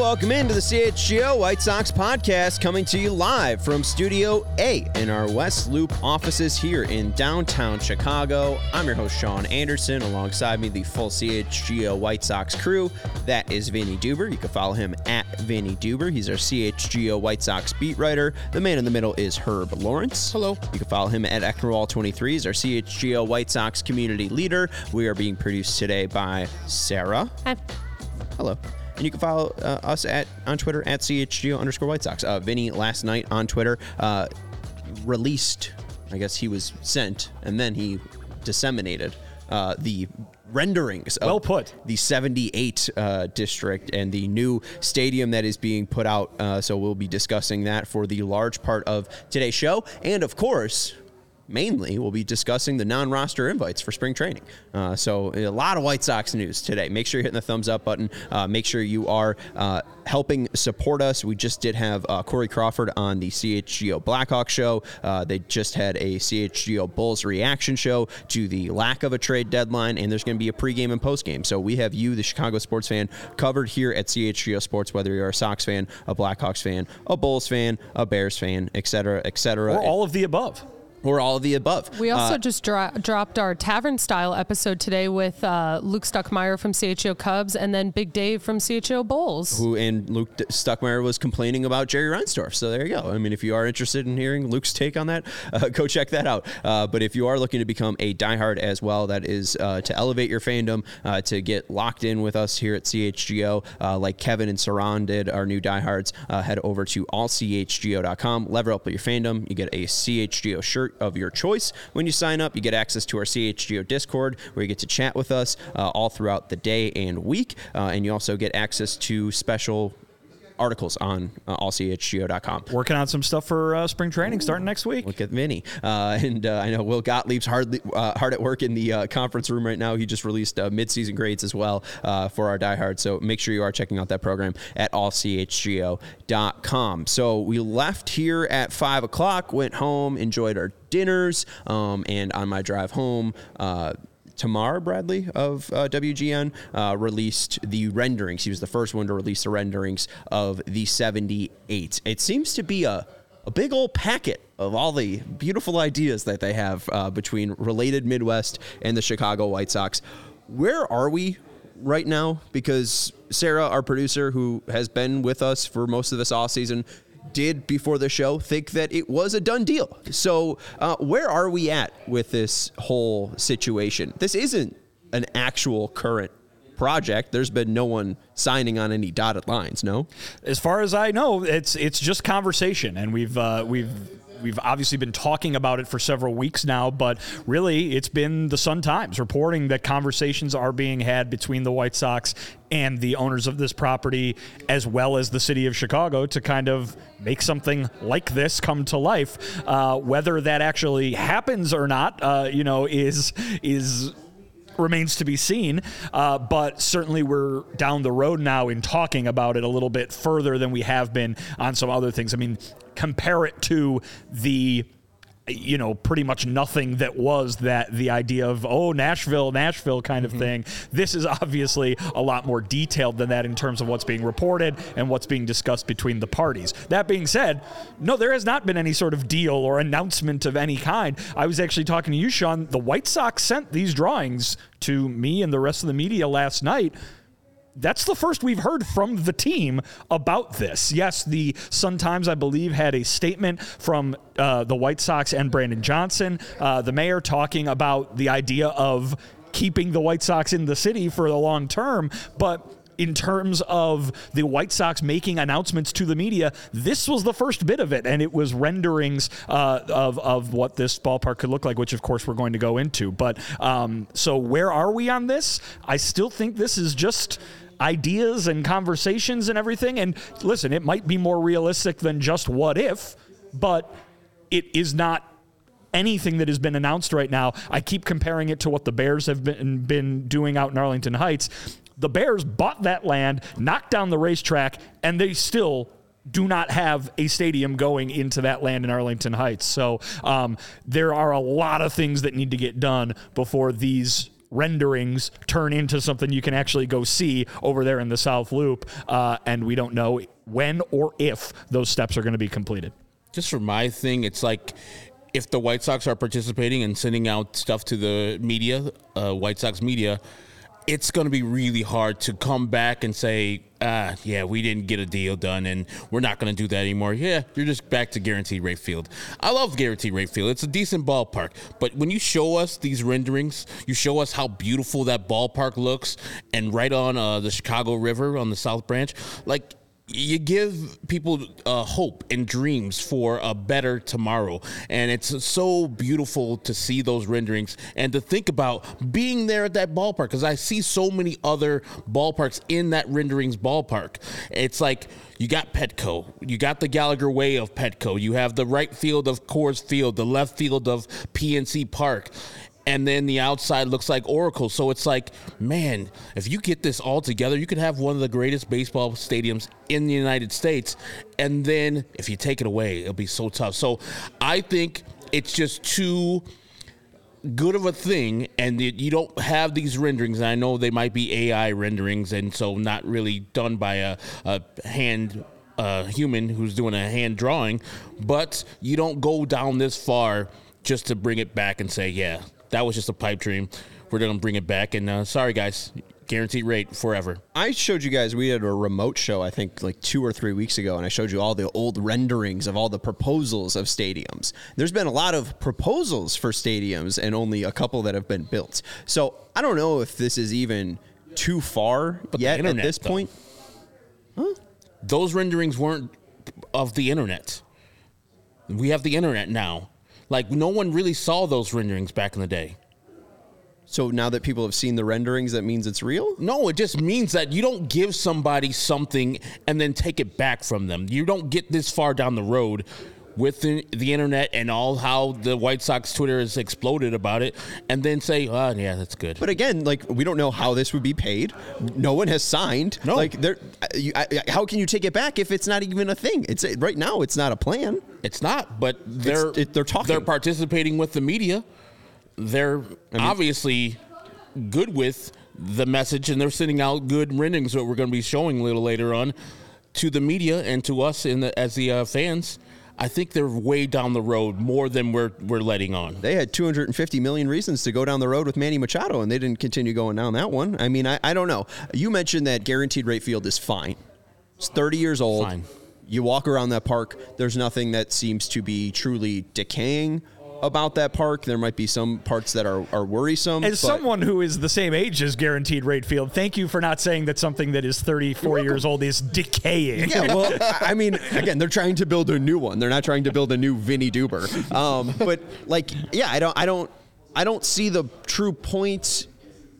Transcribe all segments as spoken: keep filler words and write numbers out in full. Welcome into the C H G O White Sox podcast, coming to you live from Studio A in our West Loop offices here in downtown Chicago. I'm your host, Sean Anderson. Alongside me, the full C H G O White Sox crew. That is Vinnie Duber. You can follow him at Vinnie Duber. He's our C H G O White Sox beat writer. The man in the middle is Herb Lawrence. Hello. You can follow him at Ecknerwall twenty-three. He's our C H G O White Sox community leader. We are being produced today by Sarah. Hi. Hello. And you can follow uh, us at on Twitter at C H G O underscore White Sox. Uh, Vinny last night on Twitter uh, released, I guess he was sent, and then he disseminated uh, the renderings of well put. the seventy-eight uh, district and the new stadium that is being put out. Uh, so we'll be discussing that for the large part of today's show. And of course, mainly, we'll be discussing the non-roster invites for spring training. Uh, so a lot of White Sox news today. Make sure you're hitting the thumbs up button. Uh, make sure you are uh, helping support us. We just did have uh, Corey Crawford on the C H G O Blackhawk show. Uh, they just had a C H G O Bulls reaction show to the lack of a trade deadline, and there's going to be a pregame and postgame. So we have you, the Chicago sports fan, covered here at C H G O Sports, whether you're a Sox fan, a Blackhawks fan, a Bulls fan, a Bears fan, et cetera, et cetera. Or all of the above. Or all of the above. We also uh, just dro- dropped our tavern-style episode today with uh, Luke Stuckmeyer from C H G O Cubs and then Big Dave from C H G O Bulls. Who and Luke D- Stuckmeyer was complaining about Jerry Reinsdorf. So there you go. I mean, if you are interested in hearing Luke's take on that, uh, go check that out. Uh, but if you are looking to become a diehard as well, that is uh, to elevate your fandom, uh, to get locked in with us here at C H G O, uh, like Kevin and Saran did, our new diehards, uh, head over to all c h g o dot com, lever up your fandom, you get a C H G O shirt of your choice. When you sign up, you get access to our C H G O Discord, where you get to chat with us uh, all throughout the day and week, uh, and you also get access to special articles on uh, all c h g o dot com. Working on some stuff for uh, spring training starting next week. Look at Vinny. Uh, and uh, I know Will Gottlieb's hard, uh, hard at work in the uh, conference room right now. He just released uh, midseason grades as well uh, for our diehards. So make sure you are checking out that program at all c h g o dot com. So we left here at five o'clock, went home, enjoyed our dinners, um, and on my drive home, uh, Tamar Bradley of uh, W G N uh, released the renderings. He was the first one to release the renderings of the seventy-eight. It seems to be a, a big old packet of all the beautiful ideas that they have uh, between Related Midwest and the Chicago White Sox. Where are we right now? Because Sarah, our producer, who has been with us for most of this offseason, did before the show think that it was a done deal. So uh, where are we at with this whole situation? This isn't an actual current project. There's been no one signing on any dotted lines, no? As far as I know, it's it's just conversation, and we've uh, we've We've obviously been talking about it for several weeks now, but really it's been the Sun-Times reporting that conversations are being had between the White Sox and the owners of this property, as well as the city of Chicago, to kind of make something like this come to life. Uh, whether that actually happens or not, uh, you know, is is. remains to be seen, uh, but certainly we're down the road now in talking about it a little bit further than we have been on some other things. I mean, compare it to the you know, pretty much nothing that was that the idea of, oh, Nashville, Nashville kind of mm-hmm. thing. This is obviously a lot more detailed than that in terms of what's being reported and what's being discussed between the parties. That being said, no, there has not been any sort of deal or announcement of any kind. I was actually talking to you, Sean. The White Sox sent these drawings to me and the rest of the media last night. That's the first we've heard from the team about this. Yes, the Sun-Times, I believe, had a statement from uh, the White Sox and Brandon Johnson, uh, the mayor, talking about the idea of keeping the White Sox in the city for the long term. But in terms of the White Sox making announcements to the media, this was the first bit of it, and it was renderings uh, of of what this ballpark could look like, which, of course, we're going to go into. But um, so where are we on this? I still think this is just ideas and conversations and everything. And listen, it might be more realistic than just what if, but it is not anything that has been announced right now. I keep comparing it to what the Bears have been been doing out in Arlington Heights. The Bears bought that land, knocked down the racetrack, and they still do not have a stadium going into that land in Arlington Heights. So um, there are a lot of things that need to get done before these renderings turn into something you can actually go see over there in the South Loop. Uh, and we don't know when or if those steps are going to be completed. Just for my thing, it's like, if the White Sox are participating and sending out stuff to the media, uh, White Sox media, it's going to be really hard to come back and say, ah, yeah, we didn't get a deal done, and we're not going to do that anymore. Yeah, you're just back to Guaranteed Rate Field. I love Guaranteed Rate Field. It's a decent ballpark. But when you show us these renderings, you show us how beautiful that ballpark looks, and right on uh, the Chicago River on the South Branch, like, you give people uh, hope and dreams for a better tomorrow. And it's so beautiful to see those renderings and to think about being there at that ballpark, because I see so many other ballparks in that renderings ballpark. It's like, you got Petco, you got the Gallagher Way of Petco, you have the right field of Coors Field, the left field of P N C Park, and then the outside looks like Oracle. So it's like, man, if you get this all together, you could have one of the greatest baseball stadiums in the United States. And then if you take it away, it'll be so tough. So I think it's just too good of a thing, and you don't have these renderings. And I know they might be A I renderings, and so not really done by a, a hand uh, human who's doing a hand drawing. But you don't go down this far just to bring it back and say, yeah, that was just a pipe dream. We're going to bring it back. And uh, sorry, guys, Guaranteed Rate forever. I showed you guys, we had a remote show, I think, like two or three weeks ago, and I showed you all the old renderings of all the proposals of stadiums. There's been a lot of proposals for stadiums and only a couple that have been built. So I don't know if this is even too far but yet internet, at this though. point. Huh? Those renderings weren't of the internet. We have the internet now. Like, no one really saw those renderings back in the day. So now that people have seen the renderings, that means it's real? No, it just means that you don't give somebody something and then take it back from them. You don't get this far down the road with the, the internet and all how the White Sox Twitter has exploded about it and then say, oh, yeah, that's good. But again, like, we don't know how this would be paid. No one has signed. No. Like, there, you, I, how can you take it back if it's not even a thing? It's right now, it's not a plan. It's not, but they're it, they're talking. They're participating with the media. They're I mean, obviously good with the message, and they're sending out good renderings that we're going to be showing a little later on to the media and to us in the, as the uh, fans. I think they're way down the road, more than we're we're letting on. They had two hundred fifty million reasons to go down the road with Manny Machado, and they didn't continue going down that one. I mean, I, I don't know. You mentioned that Guaranteed Rate Field is fine. It's thirty years old. Fine. You walk around that park, there's nothing that seems to be truly decaying about that park. There might be some parts that are, are worrisome. As someone who is the same age as Guaranteed Rate Field, thank you for not saying that something that is thirty-four years old is decaying. Yeah, well, I mean, again, they're trying to build a new one. They're not trying to build a new Vinnie Duber. Um, but, like, yeah, I don't, I don't, I don't see the true point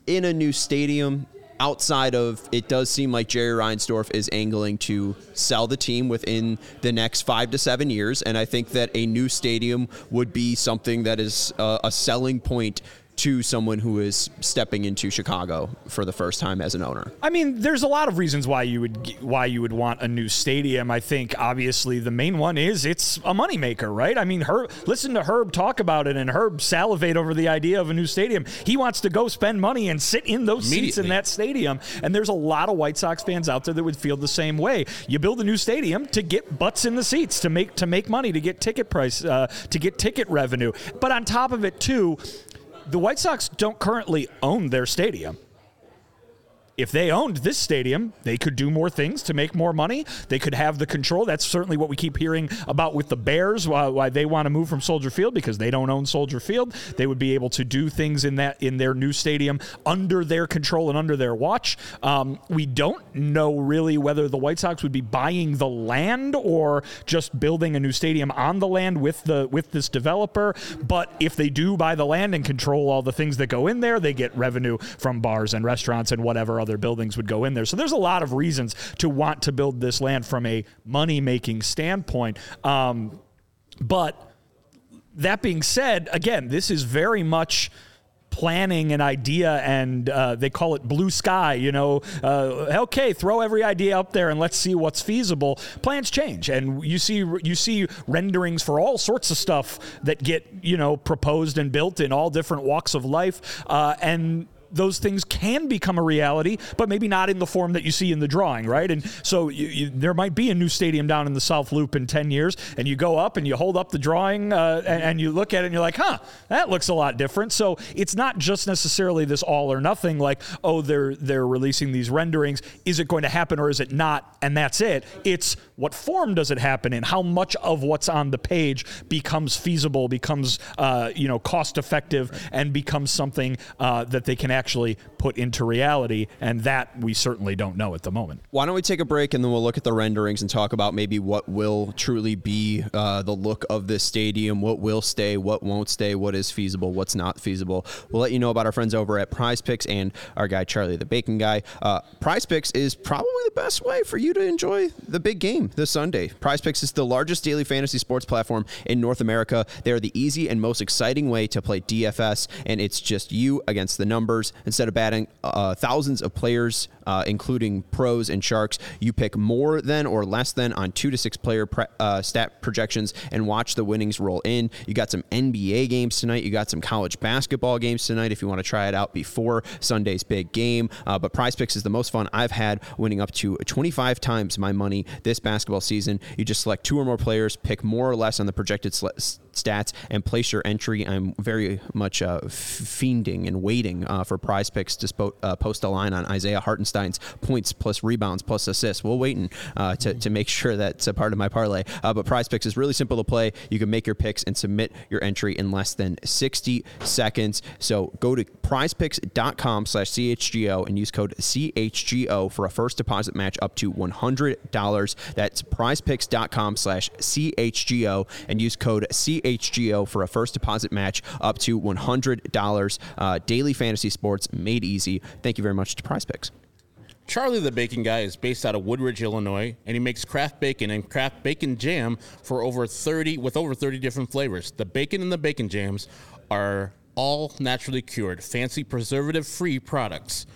in a new stadium. Outside of, it does seem like Jerry Reinsdorf is angling to sell the team within the next five to seven years. And I think that a new stadium would be something that is uh, a selling point to someone who is stepping into Chicago for the first time as an owner? I mean, there's a lot of reasons why you would why you would want a new stadium. I think obviously the main one is it's a moneymaker, right? I mean, Herb, listen to Herb talk about it, and Herb salivate over the idea of a new stadium. He wants to go spend money and sit in those seats in that stadium. And there's a lot of White Sox fans out there that would feel the same way. You build a new stadium to get butts in the seats, to make to make money, to get ticket price, uh, to get ticket revenue. But on top of it too, the White Sox don't currently own their stadium. If they owned this stadium, they could do more things to make more money. They could have the control. That's certainly what we keep hearing about with the Bears, why, why they want to move from Soldier Field, because they don't own Soldier Field. They would be able to do things in that in their new stadium under their control and under their watch. Um, we don't know really whether the White Sox would be buying the land or just building a new stadium on the land with the with this developer. But if they do buy the land and control all the things that go in there, they get revenue from bars and restaurants and whatever other buildings would go in there. So there's a lot of reasons to want to build this land from a money-making standpoint. Um, but that being said, again, this is very much planning an idea, and uh, they call it blue sky, you know, uh, okay, throw every idea up there and let's see what's feasible. Plans change, and you see you see renderings for all sorts of stuff that get, you know, proposed and built in all different walks of life, uh, and those things can become a reality, but maybe not in the form that you see in the drawing, right? And so you, you, there might be a new stadium down in the South Loop in ten years, and you go up and you hold up the drawing uh, and, and you look at it and you're like, huh, that looks a lot different. So it's not just necessarily this all or nothing, like, oh, they're, they're releasing these renderings. Is it going to happen or is it not? And that's it. It's what form does it happen in? How much of what's on the page becomes feasible, becomes, uh, you know, cost effective, and becomes something uh, that they can actually put into reality, and that we certainly don't know at the moment. Why don't we take a break, and then we'll look at the renderings and talk about maybe what will truly be uh, the look of this stadium, what will stay, what won't stay, what is feasible, what's not feasible. We'll let you know about our friends over at PrizePicks and our guy Charlie the Bacon Guy. Uh, PrizePicks is probably the best way for you to enjoy the big game this Sunday. PrizePicks is the largest daily fantasy sports platform in North America. They're the easy and most exciting way to play D F S, and it's just you against the numbers. Instead of batting uh, thousands of players, uh, including pros and sharks, you pick more than or less than on two to six player pre- uh, stat projections and watch the winnings roll in. You got some N B A games tonight. You got some college basketball games tonight if you want to try it out before Sunday's big game. Uh, but PrizePicks is the most fun I've had, winning up to twenty-five times my money this basketball season. You just select two or more players, pick more or less on the projected sl- stats, and place your entry. I'm very much uh, fiending and waiting uh, for PrizePicks to spo- uh, post a line on Isaiah Hartenstein's points plus rebounds plus assists. We're waiting uh, to, to make sure that's a part of my parlay. Uh, but PrizePicks is really simple to play. You can make your picks and submit your entry in less than sixty seconds. So go to PrizePicks.com slash CHGO and use code C H G O for a first deposit match up to one hundred dollars. That's PrizePicks.com slash CHGO and use code C H G O for a first deposit match up to one hundred dollars. Uh, daily fantasy sports made easy. Thank you very much to PrizePicks. Charlie the Bacon Guy is based out of Woodridge, Illinois, and he makes craft bacon and craft bacon jam for over thirty with over thirty different flavors. The bacon and the bacon jams are all naturally cured, fancy preservative-free products.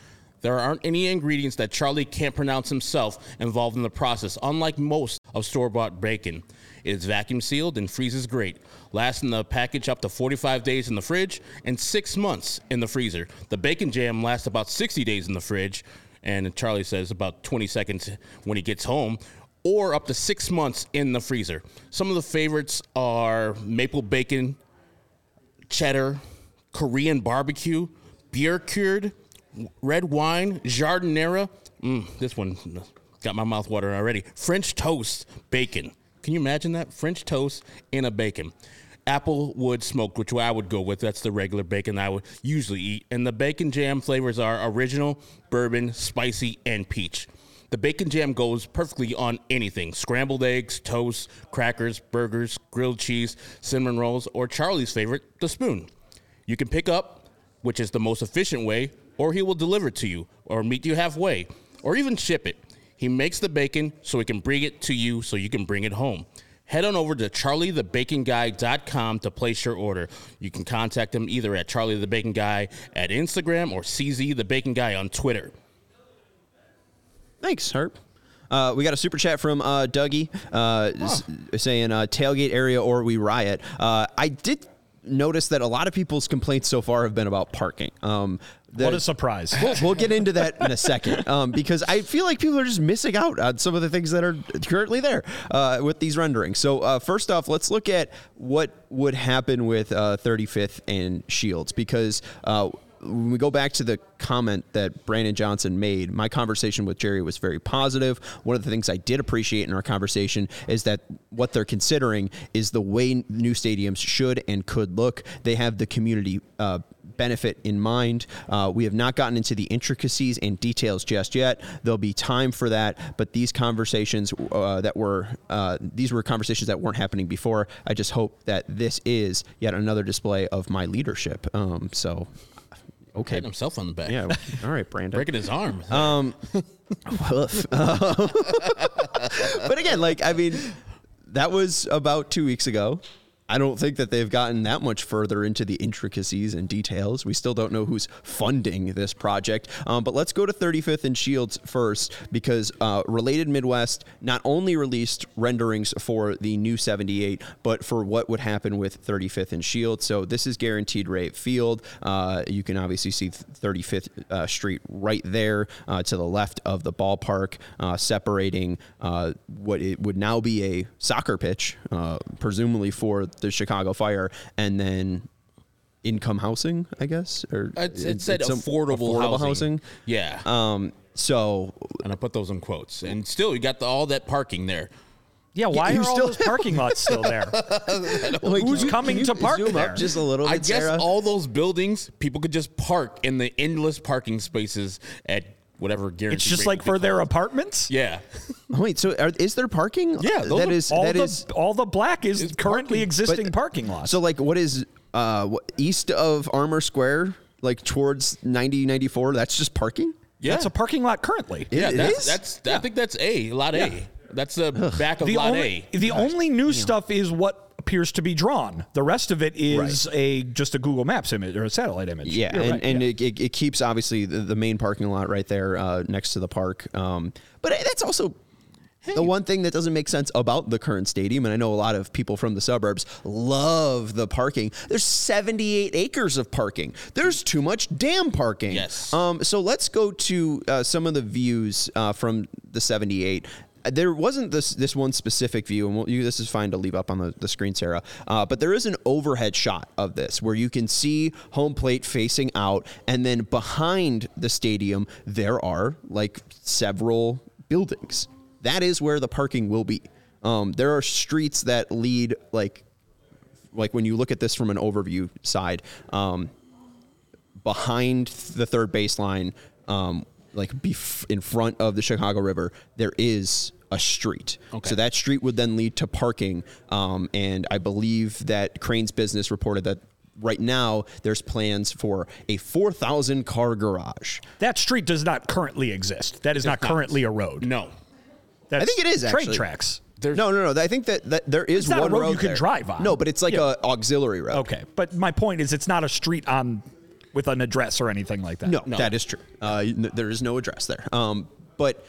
There aren't any ingredients that Charlie can't pronounce himself involved in the process, unlike most of store-bought bacon. It is vacuum-sealed and freezes great, lasts in the package up to forty-five days in the fridge and six months in the freezer. The bacon jam lasts about sixty days in the fridge, and Charlie says about twenty seconds when he gets home, or up to six months in the freezer. Some of the favorites are maple bacon, cheddar, Korean barbecue, beer-cured, red wine, jardinera. Mm, this one got my mouth watering already. French toast bacon. Can you imagine that? French toast and a bacon. Applewood smoked, which I would go with. That's the regular bacon I would usually eat. And the bacon jam flavors are original, bourbon, spicy, and peach. The bacon jam goes perfectly on anything. Scrambled eggs, toast, crackers, burgers, grilled cheese, cinnamon rolls, or Charlie's favorite, the spoon. You can pick up, which is the most efficient way, or he will deliver to you, or meet you halfway, or even ship it. He makes the bacon so he can bring it to you so you can bring it home. head on over to charlie the bacon guy dot com to place your order. You can contact him either at Charlie the Bacon Guy at Instagram or C Z the Bacon Guy on Twitter. Thanks, Herb. Uh, we got a super chat from uh, Dougie uh, oh. s- saying uh, tailgate area or we riot. Uh, I did notice that a lot of people's complaints so far have been about parking. Um, the, what a surprise. We'll, we'll get into that in a second um, because I feel like people are just missing out on some of the things that are currently there uh, with these renderings. So uh, first off, let's look at what would happen with uh, thirty-fifth and Shields, because uh, when we go back to the comment that Brandon Johnson made, my conversation with Jerry was very positive. One of the things I did appreciate in our conversation is that what they're considering is the way new stadiums should and could look. They have the community uh, benefit in mind. Uh, we have not gotten into the intricacies and details just yet. There'll be time for that, but these conversations uh, that were, uh, these were conversations that weren't happening before. I just hope that this is yet another display of my leadership. Um, so... Okay. Hitting himself on the back. Yeah. All right, Brandon. Breaking his arm. Um, but again, like, I mean, that was about two weeks ago. I don't think that they've gotten that much further into the intricacies and details. We still don't know who's funding this project. Um, but let's go to thirty-fifth and Shields first, because uh, Related Midwest not only released renderings for the new seventy-eight, but for what would happen with thirty-fifth and Shields. So this is Guaranteed Rate Field. Uh, you can obviously see thirty-fifth uh, Street right there uh, to the left of the ballpark, uh, separating uh, what it would now be a soccer pitch, uh, presumably for the Chicago Fire, and then income housing, I guess, or it, it said affordable, affordable housing. housing. Yeah. Um. So, and I put those in quotes. And still, you got the, all that parking there. Yeah. Why yeah, are all still those parking lots still there? Like, who's you, coming you to park there? Just a little. Bit, I guess Sarah? All those buildings, people could just park in the endless parking spaces at whatever guarantee. It's just like for their called. Apartments. Yeah. Wait, so are, is there parking? Yeah, that are, is all that the, is all the black is, is currently parking, existing but, parking lot. So like, what is uh, what, east of Armour Square, like towards ninety ninety-four? That's just parking. Yeah, that's a parking lot currently. Yeah, it that's, is? that's that's. Yeah. I think that's A lot yeah. A. That's the Ugh. back of the lot only, A. The Gosh. only new yeah. stuff is what appears to be drawn. The rest of it is right. a just a Google Maps image or a satellite image. Yeah, You're and, right. and yeah. It, it, it keeps obviously the, the main parking lot right there uh, next to the park. Um, but that's also. Hey. The one thing that doesn't make sense about the current stadium, and I know a lot of people from the suburbs love the parking, there's seventy-eight acres of parking. There's too much damn parking. Yes. Um, so let's go to uh, some of the views uh, from the seventy-eight. There wasn't this this one specific view, and we'll, you, this is fine to leave up on the, the screen, Sarah, uh, but there is an overhead shot of this where you can see home plate facing out, and then behind the stadium, there are like several buildings. That is where the parking will be. Um, there are streets that lead, like, like when you look at this from an overview side, um, behind the third baseline, um, like bef- in front of the Chicago River, there is a street. Okay. So that street would then lead to parking. Um, and I believe that Crane's Business reported that right now, there's plans for a four thousand car garage. That street does not currently exist. That is not, not currently a road. No. That's I think it is actually. Train tracks. There's no, no, no. I think that, that there is it's not one a road, road you there. Can drive on. No, but it's like yeah. a auxiliary road. Okay, but my point is, it's not a street on with an address or anything like that. No, no. That is true. Uh, there is no address there. Um, but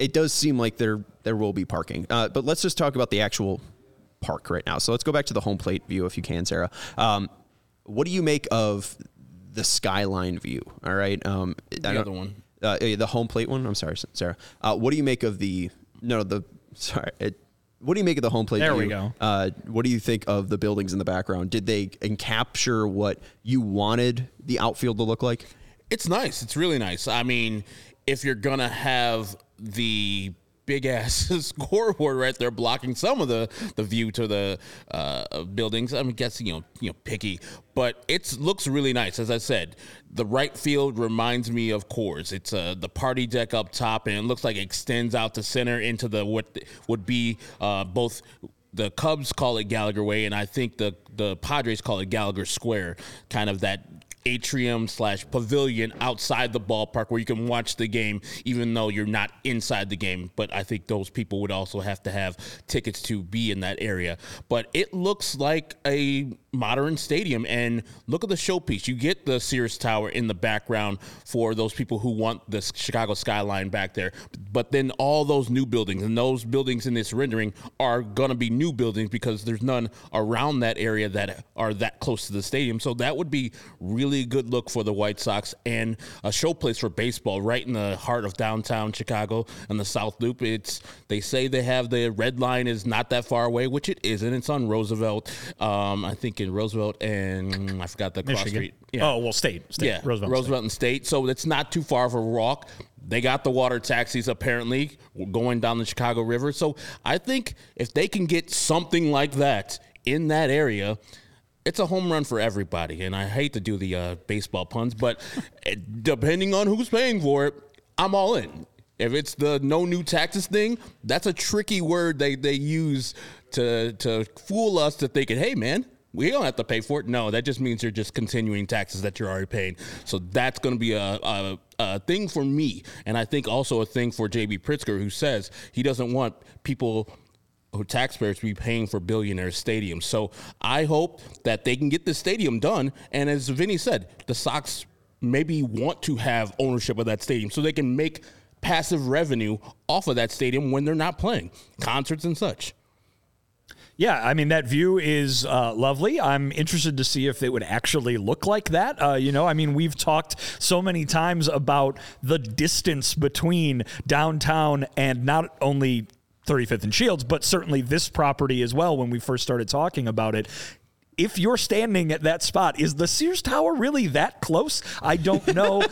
it does seem like there there will be parking. Uh, but let's just talk about the actual park right now. So let's go back to the home plate view, if you can, Sarah. Um, what do you make of the skyline view? All right, um, the I other one, uh, the home plate one. I'm sorry, Sarah. Uh, what do you make of the No, the sorry. It, what do you make of the home plate? There view? we go. Uh, what do you think of the buildings in the background? Did they capture what you wanted the outfield to look like? It's nice. It's really nice. I mean, if you're gonna have the big ass scoreboard right there blocking some of the, the view to the uh, buildings, I'm guessing you know you know picky, but it looks really nice. As I said, the right field reminds me of Coors. It's uh, the party deck up top, and it looks like it extends out to center into the what would be uh, both the Cubs call it Gallagher Way, and I think the the Padres call it Gallagher Square, kind of that atrium slash pavilion outside the ballpark where you can watch the game, even though you're not inside the game. But I think those people would also have to have tickets to be in that area. But it looks like a modern stadium. And look at the showpiece. You get the Sears Tower in the background for those people who want the Chicago skyline back there. But then all those new buildings, and those buildings in this rendering are going to be new buildings because there's none around that area that are that close to the stadium. So that would be really a good look for the White Sox and a showplace for baseball right in the heart of downtown Chicago and the South Loop. It's, they say they have the red line is not that far away, which it isn't. It's on Roosevelt. Um, I think in Roosevelt and I forgot the cross Michigan. Street. Yeah. Oh, well, State. State. Yeah, Roosevelt, Roosevelt State. and State. So it's not too far of a walk. They got the water taxis, apparently, going down the Chicago River. So I think if they can get something like that in that area, it's a home run for everybody. And I hate to do the uh, baseball puns, but depending on who's paying for it, I'm all in. If it's the no new taxes thing, that's a tricky word they, they use to to fool us to thinking, hey, man, we don't have to pay for it. No, that just means you're just continuing taxes that you're already paying. So that's going to be a, a, a thing for me. And I think also a thing for J B. Pritzker, who says he doesn't want people who taxpayers to be paying for billionaire stadiums. So I hope that they can get this stadium done. And as Vinny said, the Sox maybe want to have ownership of that stadium so they can make passive revenue off of that stadium when they're not playing, concerts and such. Yeah, I mean, that view is uh, lovely. I'm interested to see if it would actually look like that. Uh, you know, I mean, we've talked so many times about the distance between downtown and not only thirty-fifth and Shields, but certainly this property as well when we first started talking about it. If you're standing at that spot, is the Sears Tower really that close? I don't know.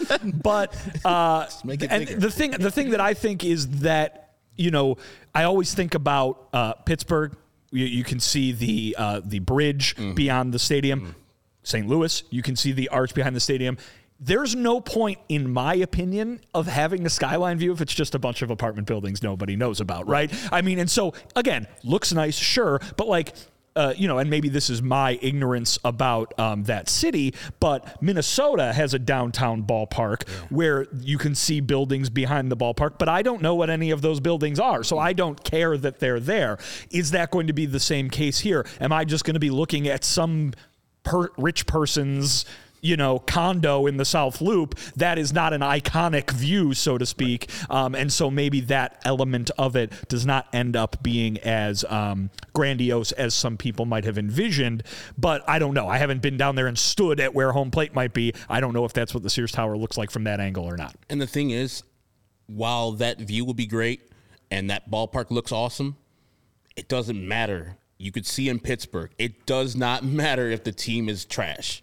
but uh, make it and the thing, the thing that I think is that, you know, I always think about uh, Pittsburgh. You, you can see the uh, the bridge mm-hmm. beyond the stadium. Mm-hmm. Saint Louis, you can see the arch behind the stadium. There's no point, in my opinion, of having a skyline view if it's just a bunch of apartment buildings nobody knows about, right? I mean, and so, again, looks nice, sure, but like, Uh, you know, and maybe this is my ignorance about um, that city, but Minnesota has a downtown ballpark yeah. where you can see buildings behind the ballpark, but I don't know what any of those buildings are, so I don't care that they're there. Is that going to be the same case here? Am I just going to be looking at some per- rich person's, you know, condo in the South Loop? That is not an iconic view, so to speak. Um, and so maybe that element of it does not end up being as um, grandiose as some people might have envisioned. But I don't know. I haven't been down there and stood at where home plate might be. I don't know if that's what the Sears Tower looks like from that angle or not. And the thing is, while that view will be great and that ballpark looks awesome, it doesn't matter. You could see in Pittsburgh, it does not matter if the team is trash.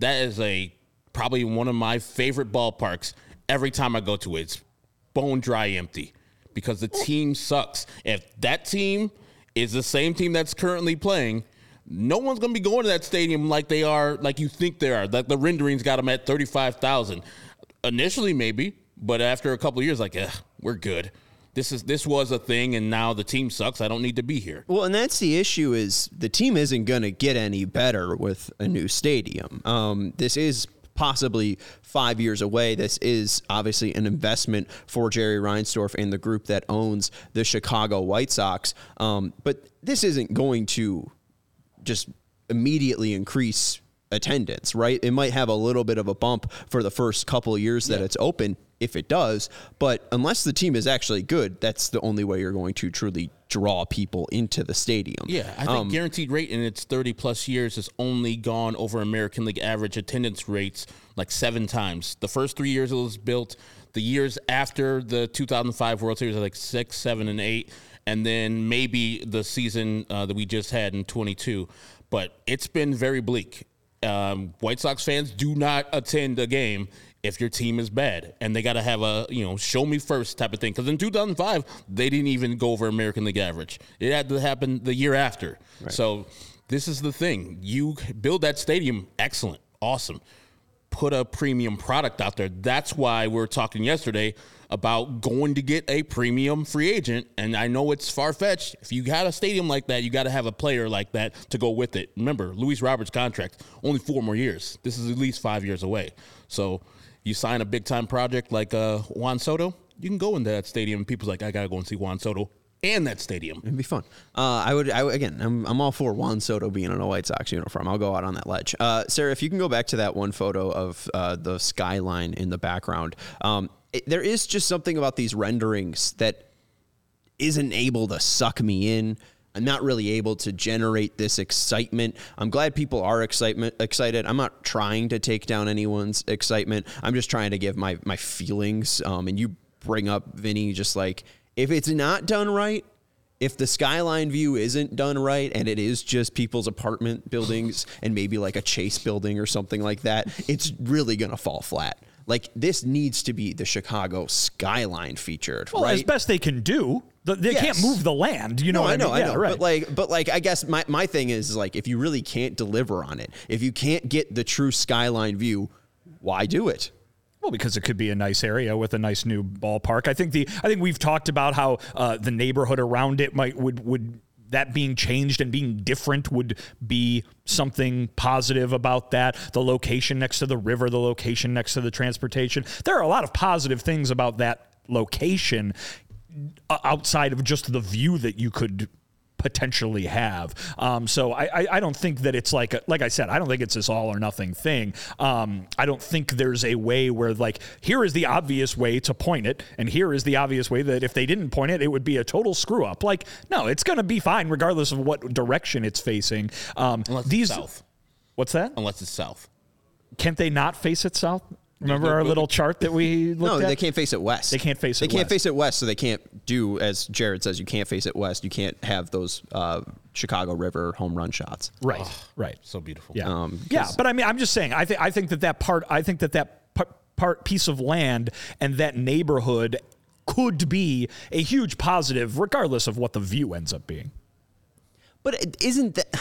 That is a probably one of my favorite ballparks. Every time I go to it, it's bone dry empty because the team sucks. If that team is the same team that's currently playing, no one's going to be going to that stadium like they are, like you think they are. Like the renderings got them at thirty-five thousand. Initially, maybe, but after a couple of years, like, eh, we're good. This is this was a thing, and now the team sucks. I don't need to be here. Well, and that's the issue is the team isn't going to get any better with a new stadium. Um, this is possibly five years away. This is obviously an investment for Jerry Reinsdorf and the group that owns the Chicago White Sox. Um, but this isn't going to just immediately increase attendance, right? It might have a little bit of a bump for the first couple of years that yeah. it's open, if it does, but unless the team is actually good, that's the only way you're going to truly draw people into the stadium. Yeah, I think um, Guaranteed Rate in its thirty-plus years has only gone over American League average attendance rates like seven times. The first three years it was built, the years after the two thousand five World Series are like six, seven, and eight, and then maybe the season uh, that we just had in twenty-two. But it's been very bleak. Um, White Sox fans do not attend a game if your team is bad, and they got to have a, you know, show me first type of thing. Because in two thousand five, they didn't even go over American League average. It had to happen the year after. Right. So this is the thing. You build that stadium, excellent, awesome. put a premium product out there. That's why we were talking yesterday about going to get a premium free agent. And I know it's far-fetched. If you got a stadium like that, you got to have a player like that to go with it. Remember, Luis Roberts' contract, only four more years. This is at least five years away. So you sign a big-time project like uh, Juan Soto, you can go into that stadium. People's like, I got to go and see Juan Soto. And that stadium. It'd be fun. Uh, I would, I would, again, I'm I'm all for Juan Soto being in a White Sox uniform. I'll go out on that ledge. Uh, Sarah, if you can go back to that one photo of uh, the skyline in the background. Um, it, there is just something about these renderings that isn't able to suck me in. I'm not really able to generate this excitement. I'm glad people are excitement excited. I'm not trying to take down anyone's excitement. I'm just trying to give my, my feelings. Um, and you bring up, Vinny, just like, if it's not done right, if the skyline view isn't done right, and it is just people's apartment buildings and maybe like a Chase building or something like that, it's really going to fall flat. Like, this needs to be the Chicago skyline featured, well, right? As best they can do. They yes. can't move the land, you know. No, what I know, I, mean? I know. Yeah, right. But like, but like, I guess my, my thing is, like, if you really can't deliver on it, if you can't get the true skyline view, why do it? Well, because it could be a nice area with a nice new ballpark. I think the I think we've talked about how uh, the neighborhood around it might would would that being changed and being different would be something positive about that. The location next to the river, the location next to the transportation. There are a lot of positive things about that location outside of just the view that you could potentially have. Um, so I, I, I don't think that it's like, a, like I said, I don't think it's this all or nothing thing. Um, I don't think there's a way where like, here is the obvious way to point it. And here is the obvious way that if they didn't point it, it would be a total screw up. Like, no, it's going to be fine regardless of what direction it's facing. Um, Unless these, it's south. What's that? Unless it's south. Can't they not face it south? Remember our little chart that we looked at? No, they can't face it west. They can't face it west. They can't face it west, so they can't do, as Jared says, you can't face it west. You can't have those uh, Chicago River home run shots. Right, oh, right. So beautiful. Yeah, um, yeah, but I mean, I'm just saying, I, th- I think that that part, I think that that p- part piece of land and that neighborhood could be a huge positive, regardless of what the view ends up being. But it isn't that...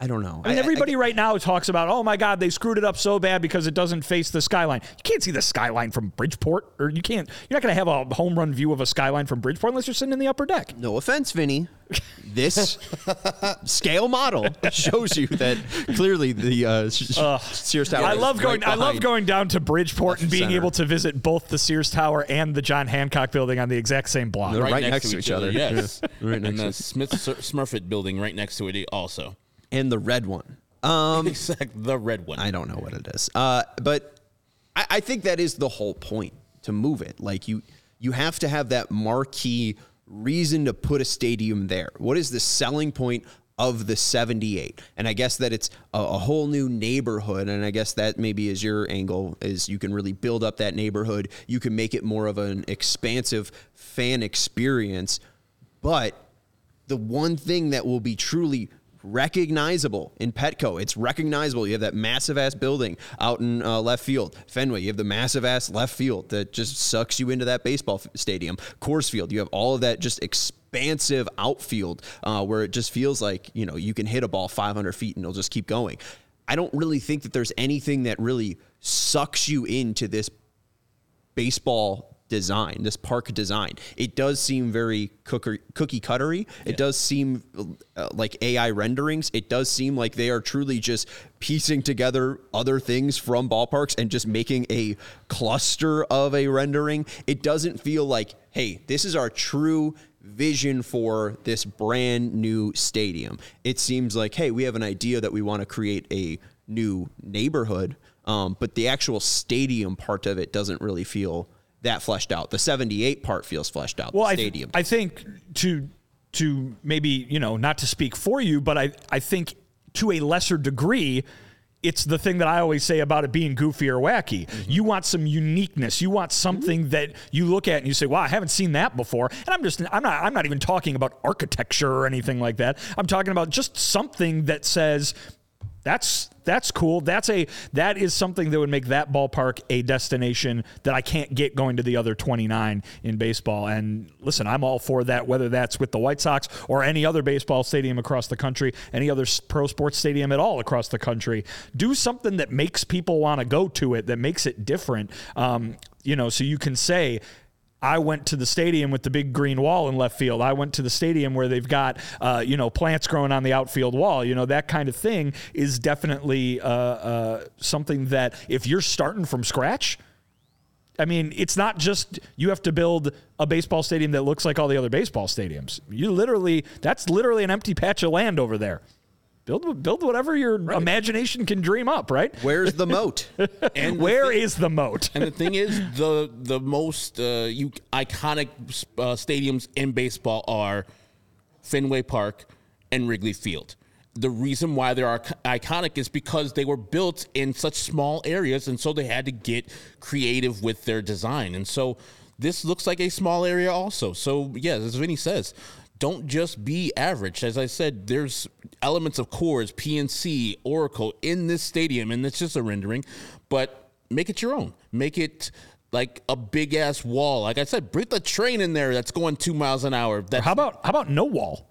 I don't know. I mean, everybody I, I, right now talks about, oh, my God, they screwed it up so bad because it doesn't face the skyline. You can't see the skyline from Bridgeport, or you can't. You're not going to have a home run view of a skyline from Bridgeport unless you're sitting in the upper deck. No offense, Vinny. This scale model shows you that clearly the uh, uh, Sears Tower. I love going. Right I love going down to Bridgeport and being center. able to visit both the Sears Tower and the John Hancock Building on the exact same block. They're right, right next, next to each other. other. Yes, yeah. right next and to the Smith Smurfit Building right next to it also. And the red one. Um, exactly, the red one. I don't know what it is. Uh, but I, I think that is the whole point, to move it. Like, you you have to have that marquee reason to put a stadium there. What is the selling point of the seventy-eight? And I guess that it's a, a whole new neighborhood. And I guess that maybe is your angle, is you can really build up that neighborhood. You can make it more of an expansive fan experience. But the one thing that will be truly recognizable in Petco, it's recognizable. You have that massive ass building out in uh, left field. Fenway, you have the massive ass left field that just sucks you into that baseball f- stadium. Coors Field, you have all of that just expansive outfield uh, where it just feels like, you know, you can hit a ball five hundred feet and it'll just keep going. I don't really think that there's anything that really sucks you into this baseball design, this park design. It does seem very cooker, cookie cuttery. It yeah. does seem uh, like A I renderings. It does seem like they are truly just piecing together other things from ballparks and just making a cluster of a rendering. It doesn't feel like, hey, this is our true vision for this brand new stadium. It seems like, hey, we have an idea that we want to create a new neighborhood, um, but the actual stadium part of it doesn't really feel that fleshed out. The seventy-eight part feels fleshed out. Well, the stadium. I, th- I think to to maybe, you know, not to speak for you, but I, I think to a lesser degree, it's the thing that I always say about it being goofy or wacky. Mm-hmm. You want some uniqueness. You want something mm-hmm. that you look at and you say, wow, I haven't seen that before. And I'm just, I'm not, I'm not even talking about architecture or anything like that. I'm talking about just something that says, That's that's cool. That's a that is something that would make that ballpark a destination that I can't get going to the other twenty-nine in baseball. And listen, I'm all for that, whether that's with the White Sox or any other baseball stadium across the country, any other pro sports stadium at all across the country. Do something that makes people want to go to it, that makes it different. Um, you know, so you can say, I went to the stadium with the big green wall in left field. I went to the stadium where they've got, uh, you know, plants growing on the outfield wall. You know, that kind of thing is definitely uh, uh, something that if you're starting from scratch, I mean, it's not just you have to build a baseball stadium that looks like all the other baseball stadiums. You literally, that's literally an empty patch of land over there. Build build whatever your right. imagination can dream up, right? Where's the moat? And where thing, is the moat? And the thing is, the the most uh, you, iconic uh, stadiums in baseball are Fenway Park and Wrigley Field. The reason why they are iconic is because they were built in such small areas, and so they had to get creative with their design. And so this looks like a small area also. So, yeah, as Vinny says, don't just be average. As I said, there's elements of Coors, P N C, Oracle in this stadium, and it's just a rendering, but make it your own. Make it like a big-ass wall. Like I said, bring the train in there that's going two miles an hour. That's, how about how about no wall?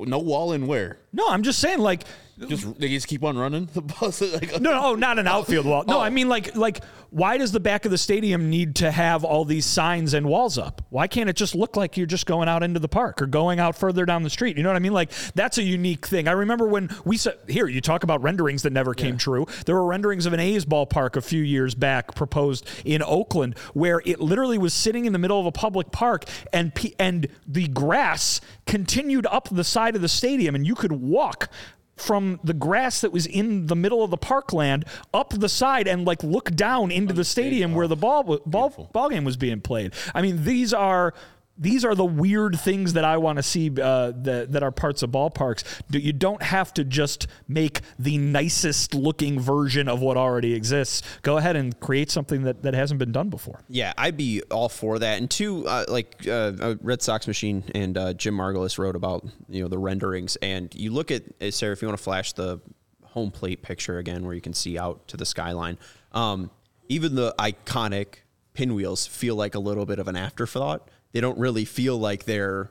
No wall in where? No, I'm just saying, like... Just, they just keep on running the bus? Like, no, no, not an outfield wall. No, oh. I mean, like, like, why does the back of the stadium need to have all these signs and walls up? Why can't it just look like you're just going out into the park or going out further down the street? You know what I mean? Like, that's a unique thing. I remember when we said, here, you talk about renderings that never yeah. came true. There were renderings of an A's ballpark a few years back proposed in Oakland where it literally was sitting in the middle of a public park and pe- and the grass continued up the side of the stadium and you could walk from the grass that was in the middle of the parkland up the side and like look down into the stadium where the ball ball, ball game was being played. I mean, these are these are the weird things that I want to see uh, that, that are parts of ballparks. You don't have to just make the nicest looking version of what already exists. Go ahead and create something that, that hasn't been done before. Yeah, I'd be all for that. And two, uh, like uh, Red Sox Machine and uh, Jim Margolis wrote about, you know, the renderings. And you look at, Sarah, if you want to flash the home plate picture again where you can see out to the skyline, um, even the iconic pinwheels feel like a little bit of an afterthought. They don't really feel like they're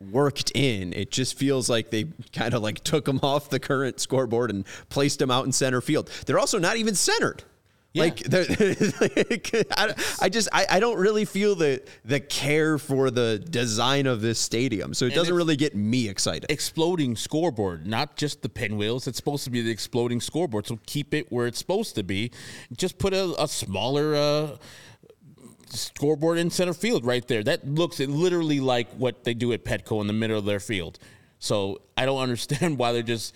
worked in. It just feels like they kind of like took them off the current scoreboard and placed them out in center field. They're also not even centered. Yeah. Like, they're, like I, I just, I, I don't really feel the, the care for the design of this stadium. So it and doesn't really get me excited. Exploding scoreboard, not just the pinwheels. It's supposed to be the exploding scoreboard. So keep it where it's supposed to be. Just put a, a smaller, uh, scoreboard in center field right there. That looks it literally like what they do at Petco in the middle of their field. So I don't understand why they're just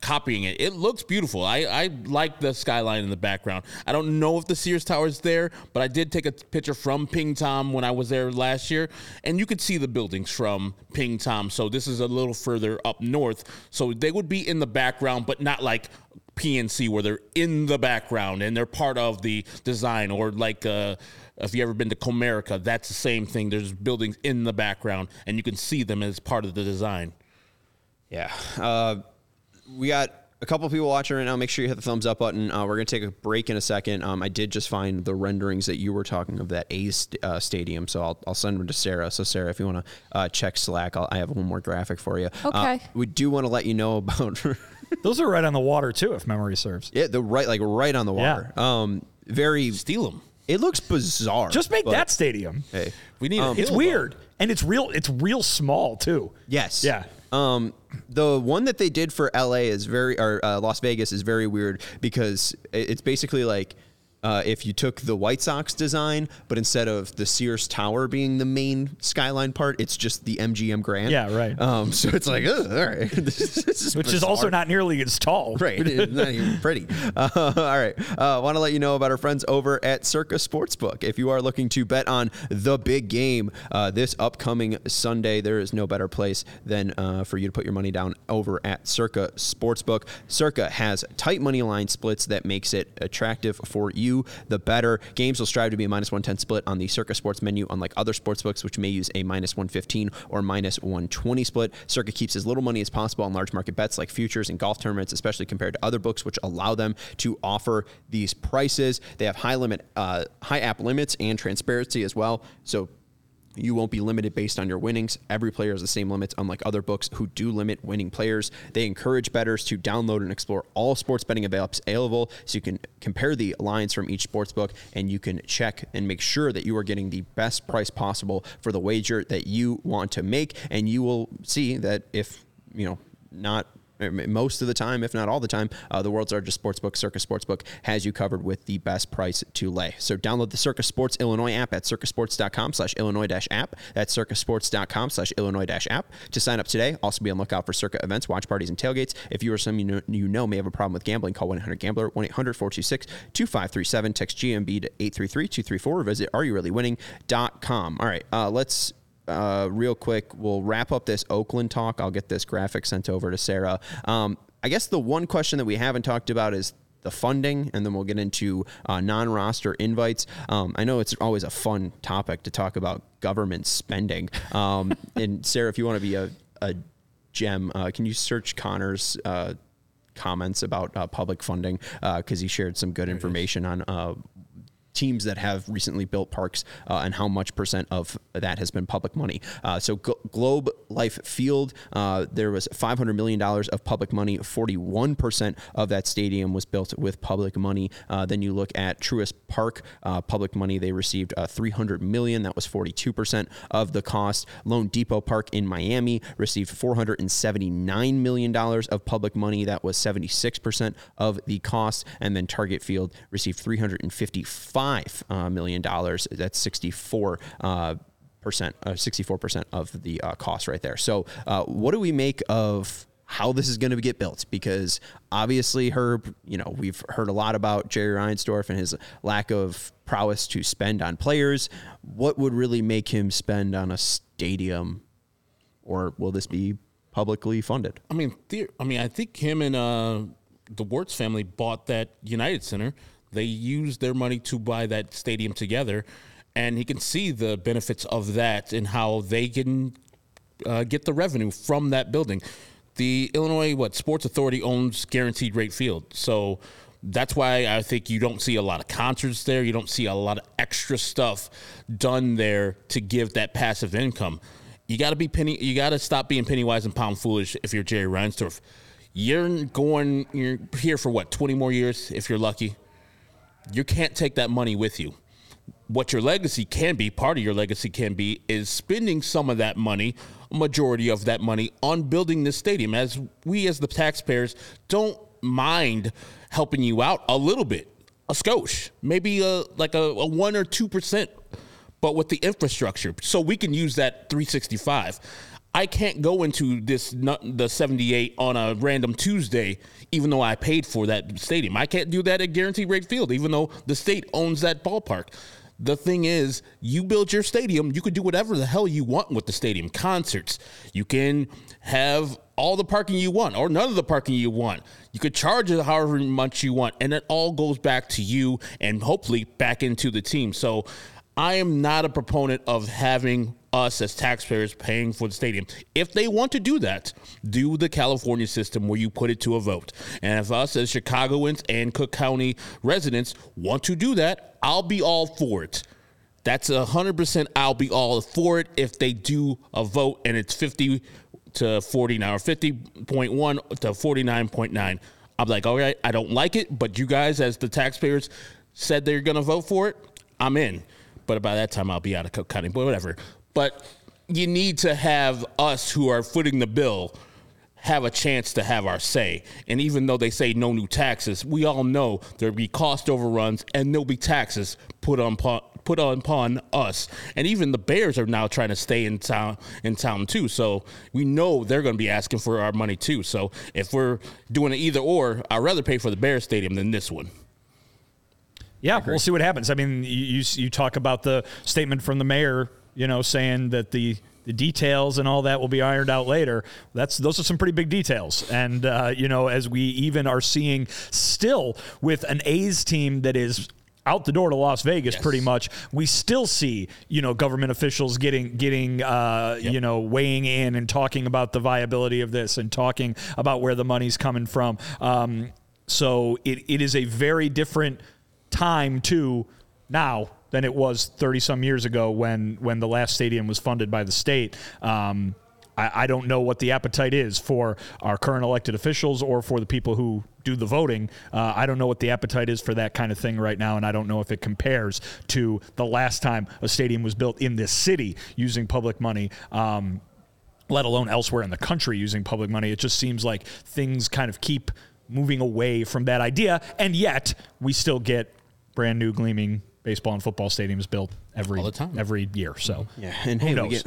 copying it. It looks beautiful. I, I like the skyline in the background. I don't know if the Sears Tower is there, but I did take a picture from Ping Tom when I was there last year, and you could see the buildings from Ping Tom. So this is a little further up north. So they would be in the background, but not like P N C where they're in the background and they're part of the design, or like uh, if you've ever been to Comerica, that's the same thing. There's buildings in the background and you can see them as part of the design. Yeah. Uh, we got a couple of people watching right now. Make sure you hit the thumbs up button. Uh, we're going to take a break in a second. Um, I did just find the renderings that you were talking of that A's uh, stadium. So I'll, I'll send them to Sarah. So Sarah, if you want to uh, check Slack, I'll, I have one more graphic for you. Okay. Uh, we do want to let you know about... Those are right on the water, too, if memory serves. Yeah, the right, like right on the water. Yeah. Um, very steal them. It looks bizarre. Just make that stadium. Hey, we need. Um, it's weird, and it's real. It's real small too. Yes. Yeah. Um, the one that they did for L A is very, or uh, Las Vegas is very weird because it's basically like uh, if you took the White Sox design, but instead of the Sears Tower being the main skyline part, it's just the M G M Grand. Yeah. Right. Um. So it's like, ugh, all right, this, this is which bizarre. Is also not nearly as tall. Right. It's not even pretty. Uh, all right. I uh, want to let you know about our friends over at Circa Sportsbook. If you are looking to bet on the big game uh, this upcoming Sunday, there is no better place than uh, for you to put your money down over at Circa Sportsbook. Circa has tight money line splits that makes it attractive for you. you, the better. Games will strive to be a minus one ten split on the Circa Sports menu, unlike other sportsbooks, which may use a minus one fifteen or minus one twenty split. Circa keeps as little money as possible on large market bets like futures and golf tournaments, especially compared to other books, which allow them to offer these prices. They have high limit, uh, high app limits and transparency as well. So you won't be limited based on your winnings. Every player has the same limits, unlike other books who do limit winning players. They encourage bettors to download and explore all sports betting apps available, so you can compare the lines from each sportsbook, and you can check and make sure that you are getting the best price possible for the wager that you want to make. And you will see that if, you know, not most of the time, if not all the time, uh, the world's largest sportsbook, Circa Sportsbook, has you covered with the best price to lay. So download the Circa Sports Illinois app at circasports.com slash Illinois dash app. That's circasports.com slash Illinois dash app. To sign up today, also be on lookout for Circa events, watch parties, and tailgates. If you or someone you know, you know may have a problem with gambling, call one eight hundred gambler, one eight hundred four two six two five three seven, text G M B to eight three three two three four, or visit are you really winning dot com. All right, uh, let's... Uh, real quick, we'll wrap up this Oakland talk. I'll get this graphic sent over to Sarah. Um, I guess the one question that we haven't talked about is the funding, and then we'll get into uh, non-roster invites. Um, I know it's always a fun topic to talk about government spending. Um, and Sarah, if you want to be a, a gem, uh, can you search Connor's uh, comments about uh, public funding? Because uh, he shared some good information on uh teams that have recently built parks uh, and how much percent of that has been public money. Uh, so G- Globe Life Field, uh, there was five hundred million dollars of public money. forty-one percent of that stadium was built with public money. Uh, then you look at Truist Park, uh, public money. They received uh, three hundred million dollars. That was forty-two percent of the cost. Lone Depot Park in Miami received four hundred seventy-nine million dollars of public money. That was seventy-six percent of the cost. And then Target Field received three hundred fifty-five Five uh, million dollars. That's sixty-four uh, percent, uh, sixty-four percent of the uh, cost right there. So, uh, what do we make of how this is going to get built? Because obviously, Herb, you know, we've heard a lot about Jerry Reinsdorf and his lack of prowess to spend on players. What would really make him spend on a stadium, or will this be publicly funded? I mean, the, I mean, I think him and uh, the Wirtz family bought that United Center. They used their money to buy that stadium together, and he can see the benefits of that and how they can uh, get the revenue from that building. The Illinois what Sports Authority owns Guaranteed Rate Field, so that's why I think you don't see a lot of concerts there. You don't see a lot of extra stuff done there to give that passive income. You got to be penny. You got to stop being penny wise and pound foolish if you're Jerry Reinsdorf. You're going. You're here for what twenty more years if you're lucky. You can't take that money with you. What your legacy can be, part of your legacy can be, is spending some of that money, a majority of that money, on building this stadium. As we, as the taxpayers, don't mind helping you out a little bit, a skosh, maybe a, like a, a one or two percent, but with the infrastructure, so we can use that three sixty-five. I can't go into this the seventy-eight on a random Tuesday, even though I paid for that stadium. I can't do that at Guaranteed Rate Field, even though the state owns that ballpark. The thing is, you build your stadium, you can do whatever the hell you want with the stadium. Concerts, you can have all the parking you want or none of the parking you want. You could charge it however much you want, and it all goes back to you and hopefully back into the team. So I am not a proponent of having us as taxpayers paying for the stadium. If they want to do that, do the California system where you put it to a vote. And if us as Chicagoans and Cook County residents want to do that, I'll be all for it. That's one hundred percent I'll be all for it if they do a vote and it's fifty to forty now, or fifty point one to forty-nine point nine. I'm like, all right, I don't like it, but you guys as the taxpayers said they're going to vote for it, I'm in. But by that time, I'll be out of Cook County, but whatever. But you need to have us who are footing the bill have a chance to have our say. And even though they say no new taxes, we all know there'll be cost overruns and there'll be taxes put on put on upon us. And even the Bears are now trying to stay in town in town too. So we know they're going to be asking for our money too. So if we're doing an either or, I'd rather pay for the Bears stadium than this one. Yeah, we'll see what happens. I mean, you you talk about the statement from the mayor, you know, saying that the, the details and all that will be ironed out later. That's those are some pretty big details. And, uh, you know, as we even are seeing still with an A's team that is out the door to Las Vegas, yes. pretty much. We still see, you know, government officials getting, getting, uh, yep. you know, weighing in and talking about the viability of this and talking about where the money's coming from. Um, so it, it is a very different time to now than it was thirty some years ago when, when the last stadium was funded by the state. Um, I, I don't know what the appetite is for our current elected officials or for the people who do the voting. Uh, I don't know what the appetite is for that kind of thing right now, and I don't know if it compares to the last time a stadium was built in this city using public money, um, let alone elsewhere in the country using public money. It just seems like things kind of keep moving away from that idea, and yet we still get brand new gleaming baseball and football stadiums built every All the time. every year. So yeah, and hey, we get,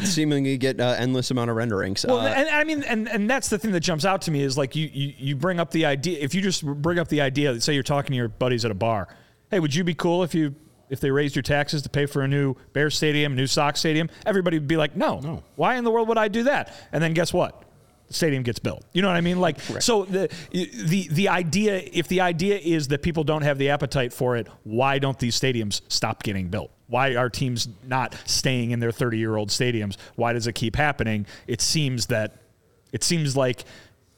we seemingly get uh, endless amount of renderings. Well, uh, and, and I mean, and, and that's the thing that jumps out to me is like you, you you bring up the idea. If you just bring up the idea, say you're talking to your buddies at a bar, hey, would you be cool if you if they raised your taxes to pay for a new Bears stadium, new Sox stadium? Everybody would be like, no, no. Why in the world would I do that? And then guess what? Stadium gets built. You know what I mean? Like, Correct. so the, the, the idea, if the idea is that people don't have the appetite for it, why don't these stadiums stop getting built? Why are teams not staying in their thirty year old stadiums? Why does it keep happening? It seems that it seems like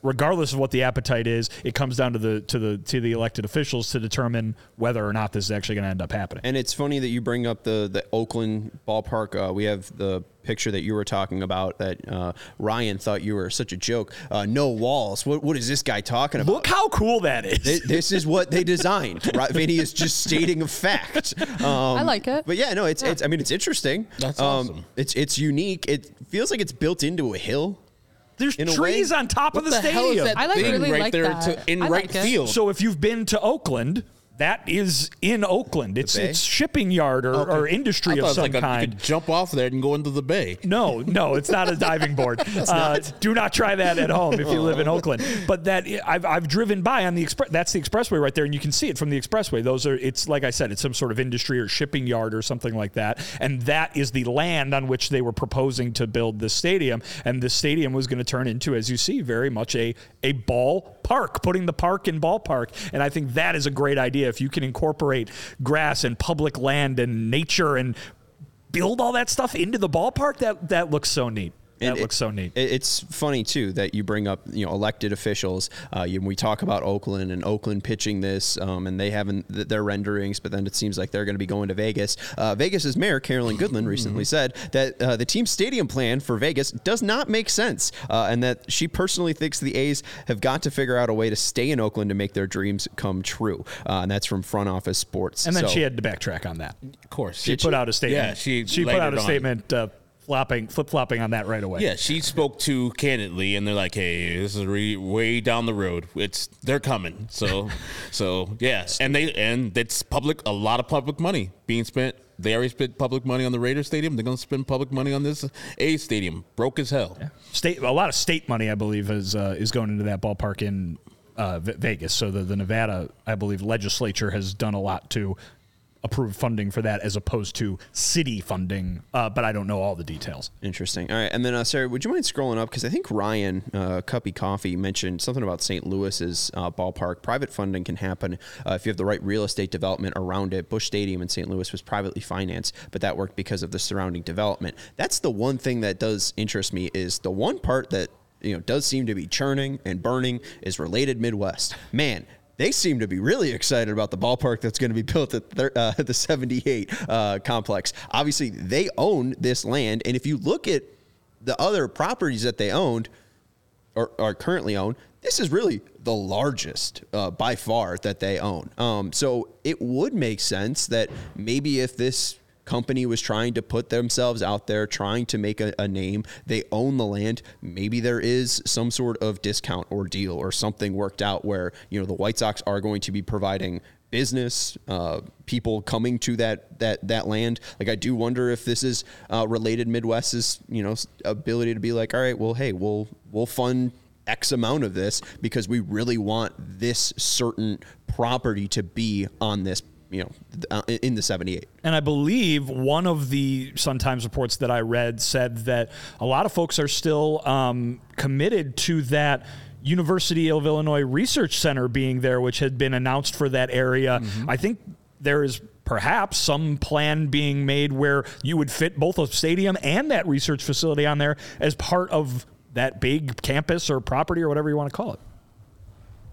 regardless of what the appetite is, it comes down to the, to the, to the elected officials to determine whether or not this is actually going to end up happening. And it's funny that you bring up the, the Oakland ballpark. Uh, we have the picture that you were talking about that uh, Ryan thought you were such a joke. Uh, no walls. What What is this guy talking about? Look how cool that is. This, this is what they designed. Right? Vinny is just stating a fact. Um, I like it. But yeah, no, it's, yeah. it's I mean, it's interesting. That's um, awesome. It's, it's unique. It feels like it's built into a hill. There's trees on top of the stadium. I like really like that. In right field. So if you've been to Oakland, that is in Oakland. It's it's shipping yard or, or industry of some kind. You could jump off there and go into the bay. No, no, it's not a diving board. uh, do not try that at home if you live in Oakland. But that I've I've driven by on the express. That's the expressway right there, and you can see it from the expressway. Those are it's like I said, it's some sort of industry or shipping yard or something like that. And that is the land on which they were proposing to build this stadium. And the stadium was going to turn into, as you see, very much a a ball park, putting the park in ballpark. And I think that is a great idea. If you can incorporate grass and public land and nature and build all that stuff into the ballpark, that that looks so neat. That it, looks so neat. It, it's funny, too, that you bring up, you know, elected officials. Uh, you, we talk about Oakland and Oakland pitching this, um, and they haven't th- their renderings, but then it seems like they're going to be going to Vegas. Uh, Vegas's mayor, Carolyn Goodland, recently said that uh, the team's stadium plan for Vegas does not make sense, uh, and that she personally thinks the A's have got to figure out a way to stay in Oakland to make their dreams come true. Uh, and that's from Front Office Sports. And then so, she had to backtrack on that. Of course. She, she put out a statement. Yeah, she she put out a on. statement uh, Flopping, flip-flopping on that right away. Yeah, she spoke to candidly, and they're like, "Hey, this is re- way down the road. It's they're coming." So, so yeah, and they and that's public. A lot of public money being spent. They already spent public money on the Raiders stadium. They're going to spend public money on this A's stadium. Broke as hell. Yeah. State a lot of state money, I believe, is uh, is going into that ballpark in uh, Vegas. So the, the Nevada, I believe, legislature has done a lot to approved funding for that as opposed to city funding, uh, but I don't know all the details. Interesting. All right. And then, uh, Sarah, would you mind scrolling up? Because I think Ryan, uh, Cuppy Coffee, mentioned something about Saint Louis's uh, ballpark. Private funding can happen uh, if you have the right real estate development around it. Busch Stadium in Saint Louis was privately financed, but that worked because of the surrounding development. That's the one thing that does interest me is the one part that, you know, does seem to be churning and burning is Related Midwest. Man, they seem to be really excited about the ballpark that's going to be built at thir- uh, the seventy-eight uh, complex. Obviously, they own this land, and if you look at the other properties that they owned or are currently owned, this is really the largest uh, by far that they own. Um, so it would make sense that maybe if this company was trying to put themselves out there, trying to make a, a name. They own the land. Maybe there is some sort of discount or deal or something worked out where, you know, the White Sox are going to be providing business, uh, people coming to that, that, that land. Like, I do wonder if this is uh, Related Midwest's, you know, ability to be like, all right, well, hey, we'll, we'll fund X amount of this because we really want this certain property to be on this, you know, uh, in the seventy-eight. And I believe one of the Sun-Times reports that I read said that a lot of folks are still um, committed to that University of Illinois Research Center being there, which had been announced for that area. Mm-hmm. I think there is perhaps some plan being made where you would fit both a stadium and that research facility on there as part of that big campus or property or whatever you want to call it.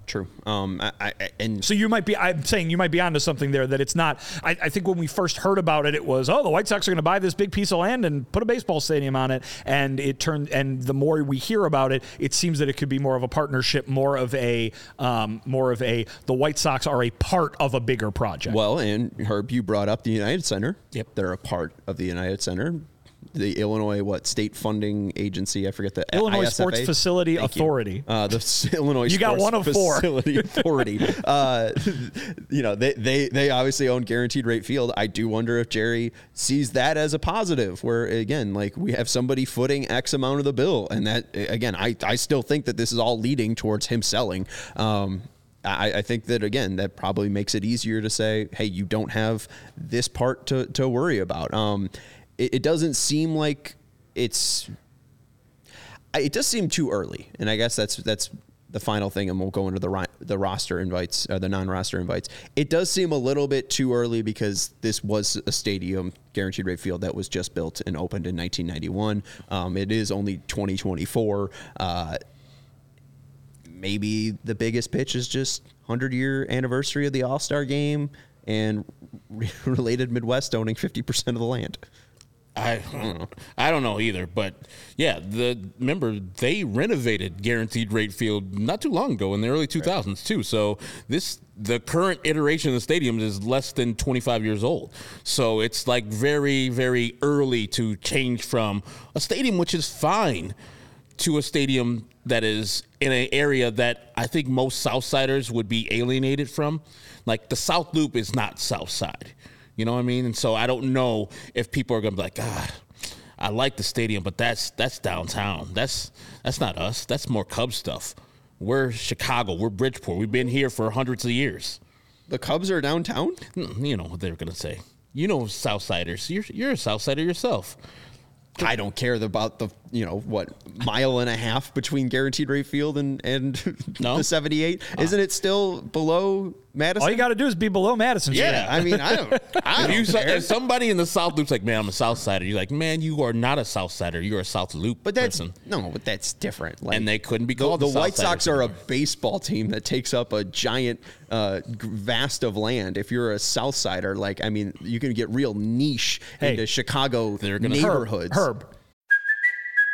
True. Um, I, I, and so you might be, I'm saying you might be onto something there, that it's not, I, I think when we first heard about it, it was, oh, the White Sox are going to buy this big piece of land and put a baseball stadium on it. And it turned, and the more we hear about it, it seems that it could be more of a partnership, more of a, um, more of a, the White Sox are a part of a bigger project. Well, and Herb, you brought up the United Center. Yep. They're a part of the United Center. The Illinois, what, state funding agency? I forget the Illinois I S F A. Sports Facility Thank Authority. You. Uh, the Illinois you Sports got one of Facility four. Authority. Uh, you know, they, they, they obviously own Guaranteed Rate Field. I do wonder if Jerry sees that as a positive, where, again, like, we have somebody footing X amount of the bill. And that, again, I, I still think that this is all leading towards him selling. Um, I, I think that, again, that probably makes it easier to say, hey, you don't have this part to, to worry about. Um, It doesn't seem like it's, it does seem too early. And I guess that's, that's the final thing. And we'll go into the ro- the roster invites, uh, the non-roster invites. It does seem a little bit too early because this was a stadium, Guaranteed Rate Field, that was just built and opened in nineteen ninety-one. Um, it is only twenty twenty-four. Uh, maybe the biggest pitch is just one hundred year anniversary of the All-Star Game and re- Related Midwest owning fifty percent of the land. I don't know. I don't know either, but yeah, the remember they renovated Guaranteed Rate Field not too long ago in the early two thousands too. So this the current iteration of the stadium is less than twenty-five years old. So it's like very, very early to change from a stadium which is fine to a stadium that is in an area that I think most Southsiders would be alienated from. Like the South Loop is not Southside. You know what I mean? And so I don't know if people are going to be like, God, I like the stadium, but that's that's downtown. That's that's not us. That's more Cubs stuff. We're Chicago. We're Bridgeport. We've been here for hundreds of years. The Cubs are downtown? You know what they're going to say. You know Southsiders. You're, you're a Southsider yourself. I don't care about the, you know, what, mile and a half between Guaranteed Rate Field and, and no. the seventy-eight. Uh, Isn't it still below Madison? All you got to do is be below Madison. Yeah, I mean, I don't, I don't you, care. If somebody in the South Loop's like, man, I'm a Southsider, you're like, man, you are not a Southsider. You're a South Loop but that's, person. No, but that's different. Like, and they couldn't be called the, the, the White Sox are a baseball team that takes up a giant uh, vast of land. If you're a Southsider, like, I mean, you can get real niche hey, into Chicago neighborhoods. Herb. Herb.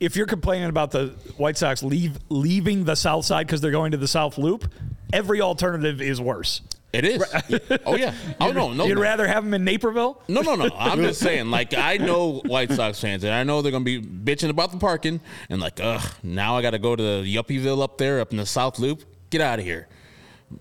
If you're complaining about the White Sox leave, leaving the South Side because they're going to the South Loop, every alternative is worse. It is. Oh, yeah. Oh, no, no. You'd no. rather have them in Naperville? No, no, no. I'm just saying, like, I know White Sox fans, and I know they're going to be bitching about the parking, and like, ugh, now I got to go to Yuppieville up there, up in the South Loop. Get out of here.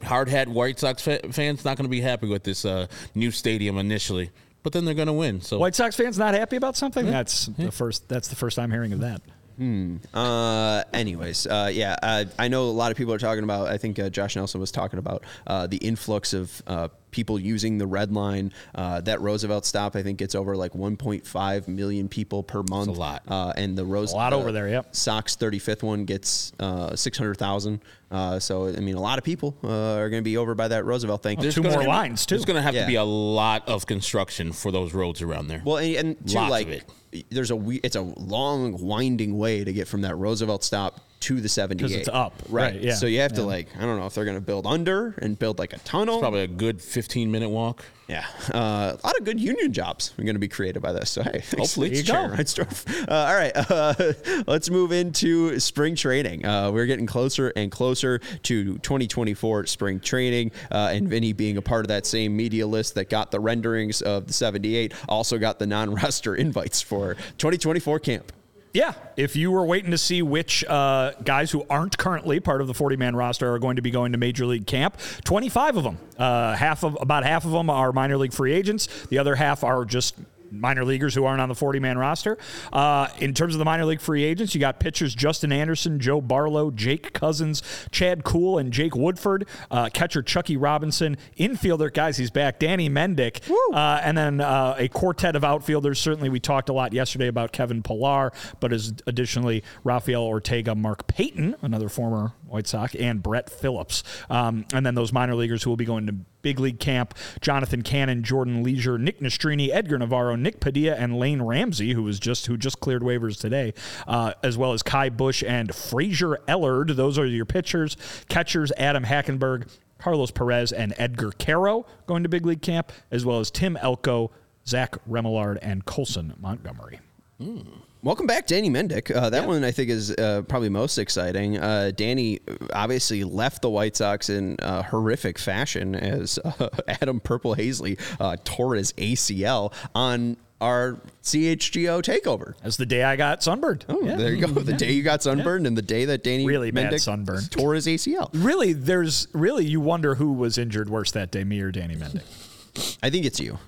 Hard-hat White Sox fa- fans not going to be happy with this uh, new stadium initially. But then they're going to win. So White Sox fans not happy about something? Yeah. That's yeah. the first. That's the first I'm hearing of that. Hmm. Uh, anyways, uh, yeah, uh, I know a lot of people are talking about, I think uh, Josh Nelson was talking about uh, the influx of uh, people using the Red Line. Uh, that Roosevelt stop, I think, gets over like one point five million people per month. That's a lot. Uh, and the Roosevelt, a lot over there, yep. Sox thirty-fifth one gets uh, six hundred thousand. Uh, so, I mean, a lot of people uh, are going to be over by that Roosevelt thing. There's two more lines, too. There's going to have yeah. to be a lot of construction for those roads around there. Well, and, and too, Lots like, of it. There's a, it's a long, winding way to get from that Roosevelt stop to the seventy-eight. Because it's up. Right. right yeah. So you have yeah. to, like, I don't know if they're going to build under and build, like, a tunnel. It's probably a good fifteen-minute walk. Yeah. Uh, a lot of good union jobs are going to be created by this. So, hey, thanks. Hopefully. It's Jerry Reinsdorf. Uh, all right. Uh, let's move into spring training. Uh, we're getting closer and closer to twenty twenty-four spring training. Uh, and Vinny, being a part of that same media list that got the renderings of the seventy-eight, also got the non-roster invites for twenty twenty-four camp. Yeah, if you were waiting to see which uh, guys who aren't currently part of the forty-man roster are going to be going to Major League Camp, twenty-five of them, uh, half of about half of them are minor league free agents. The other half are just minor leaguers who aren't on the forty-man roster. Uh, in terms of the minor league free agents, you got pitchers Justin Anderson, Joe Barlow, Jake Cousins, Chad Kuhl, and Jake Woodford. Uh, catcher Chucky Robinson. Infielder, guys, he's back, Danny Mendick. Uh, and then uh, a quartet of outfielders. Certainly, we talked a lot yesterday about Kevin Pillar, but is additionally Rafael Ortega, Mark Payton, another former White Sox, and Brett Phillips. Um, and then those minor leaguers who will be going to Big League Camp, Jonathan Cannon, Jordan Leisure, Nick Nastrini, Edgar Navarro, Nick Padilla, and Lane Ramsey, who was just who just cleared waivers today, uh, as well as Kai Busch and Fraser Ellard. Those are your pitchers. Catchers, Adam Hackenberg, Carlos Perez, and Edgar Caro going to Big League Camp, as well as Tim Elko, Zach Remillard, and Colson Montgomery. Mm. Welcome back, Danny Mendick. Uh, that yeah. one, I think, is uh, probably most exciting. Uh, Danny obviously left the White Sox in uh, horrific fashion as uh, Adam Purple Hazley uh, tore his A C L on our C H G O takeover. That's the day I got sunburned. Oh, yeah. There you go. The yeah. day you got sunburned yeah. and the day that Danny really Mendick bad sunburn. tore his A C L. Really, there's really you wonder who was injured worse that day, me or Danny Mendick. I think it's you.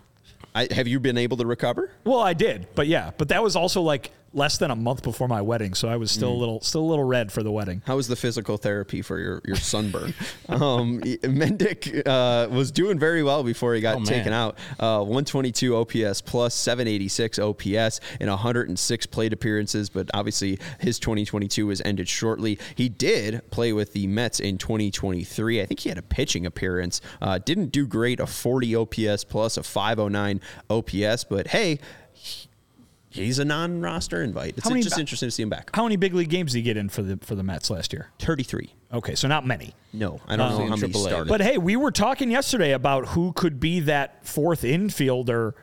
I, have you been able to recover? Well, I did, but yeah, but that was also like less than a month before my wedding, so I was still mm. a little, still a little red for the wedding. How was the physical therapy for your your sunburn? um, Mendick uh, was doing very well before he got oh, taken man. out. Uh, one twenty-two O P S plus, seven eighty-six O P S, and one hundred six plate appearances. But obviously, his twenty twenty-two was ended shortly. He did play with the Mets in twenty twenty-three. I think he had a pitching appearance. Uh, didn't do great. A forty O P S plus, a five oh nine O P S. But hey. He, He's a non-roster invite. It's many, just interesting to see him back. How many big league games did he get in for the for the Mets last year? thirty-three. Okay, so not many. No, I don't um, know how many started. But hey, we were talking yesterday about who could be that fourth infielder.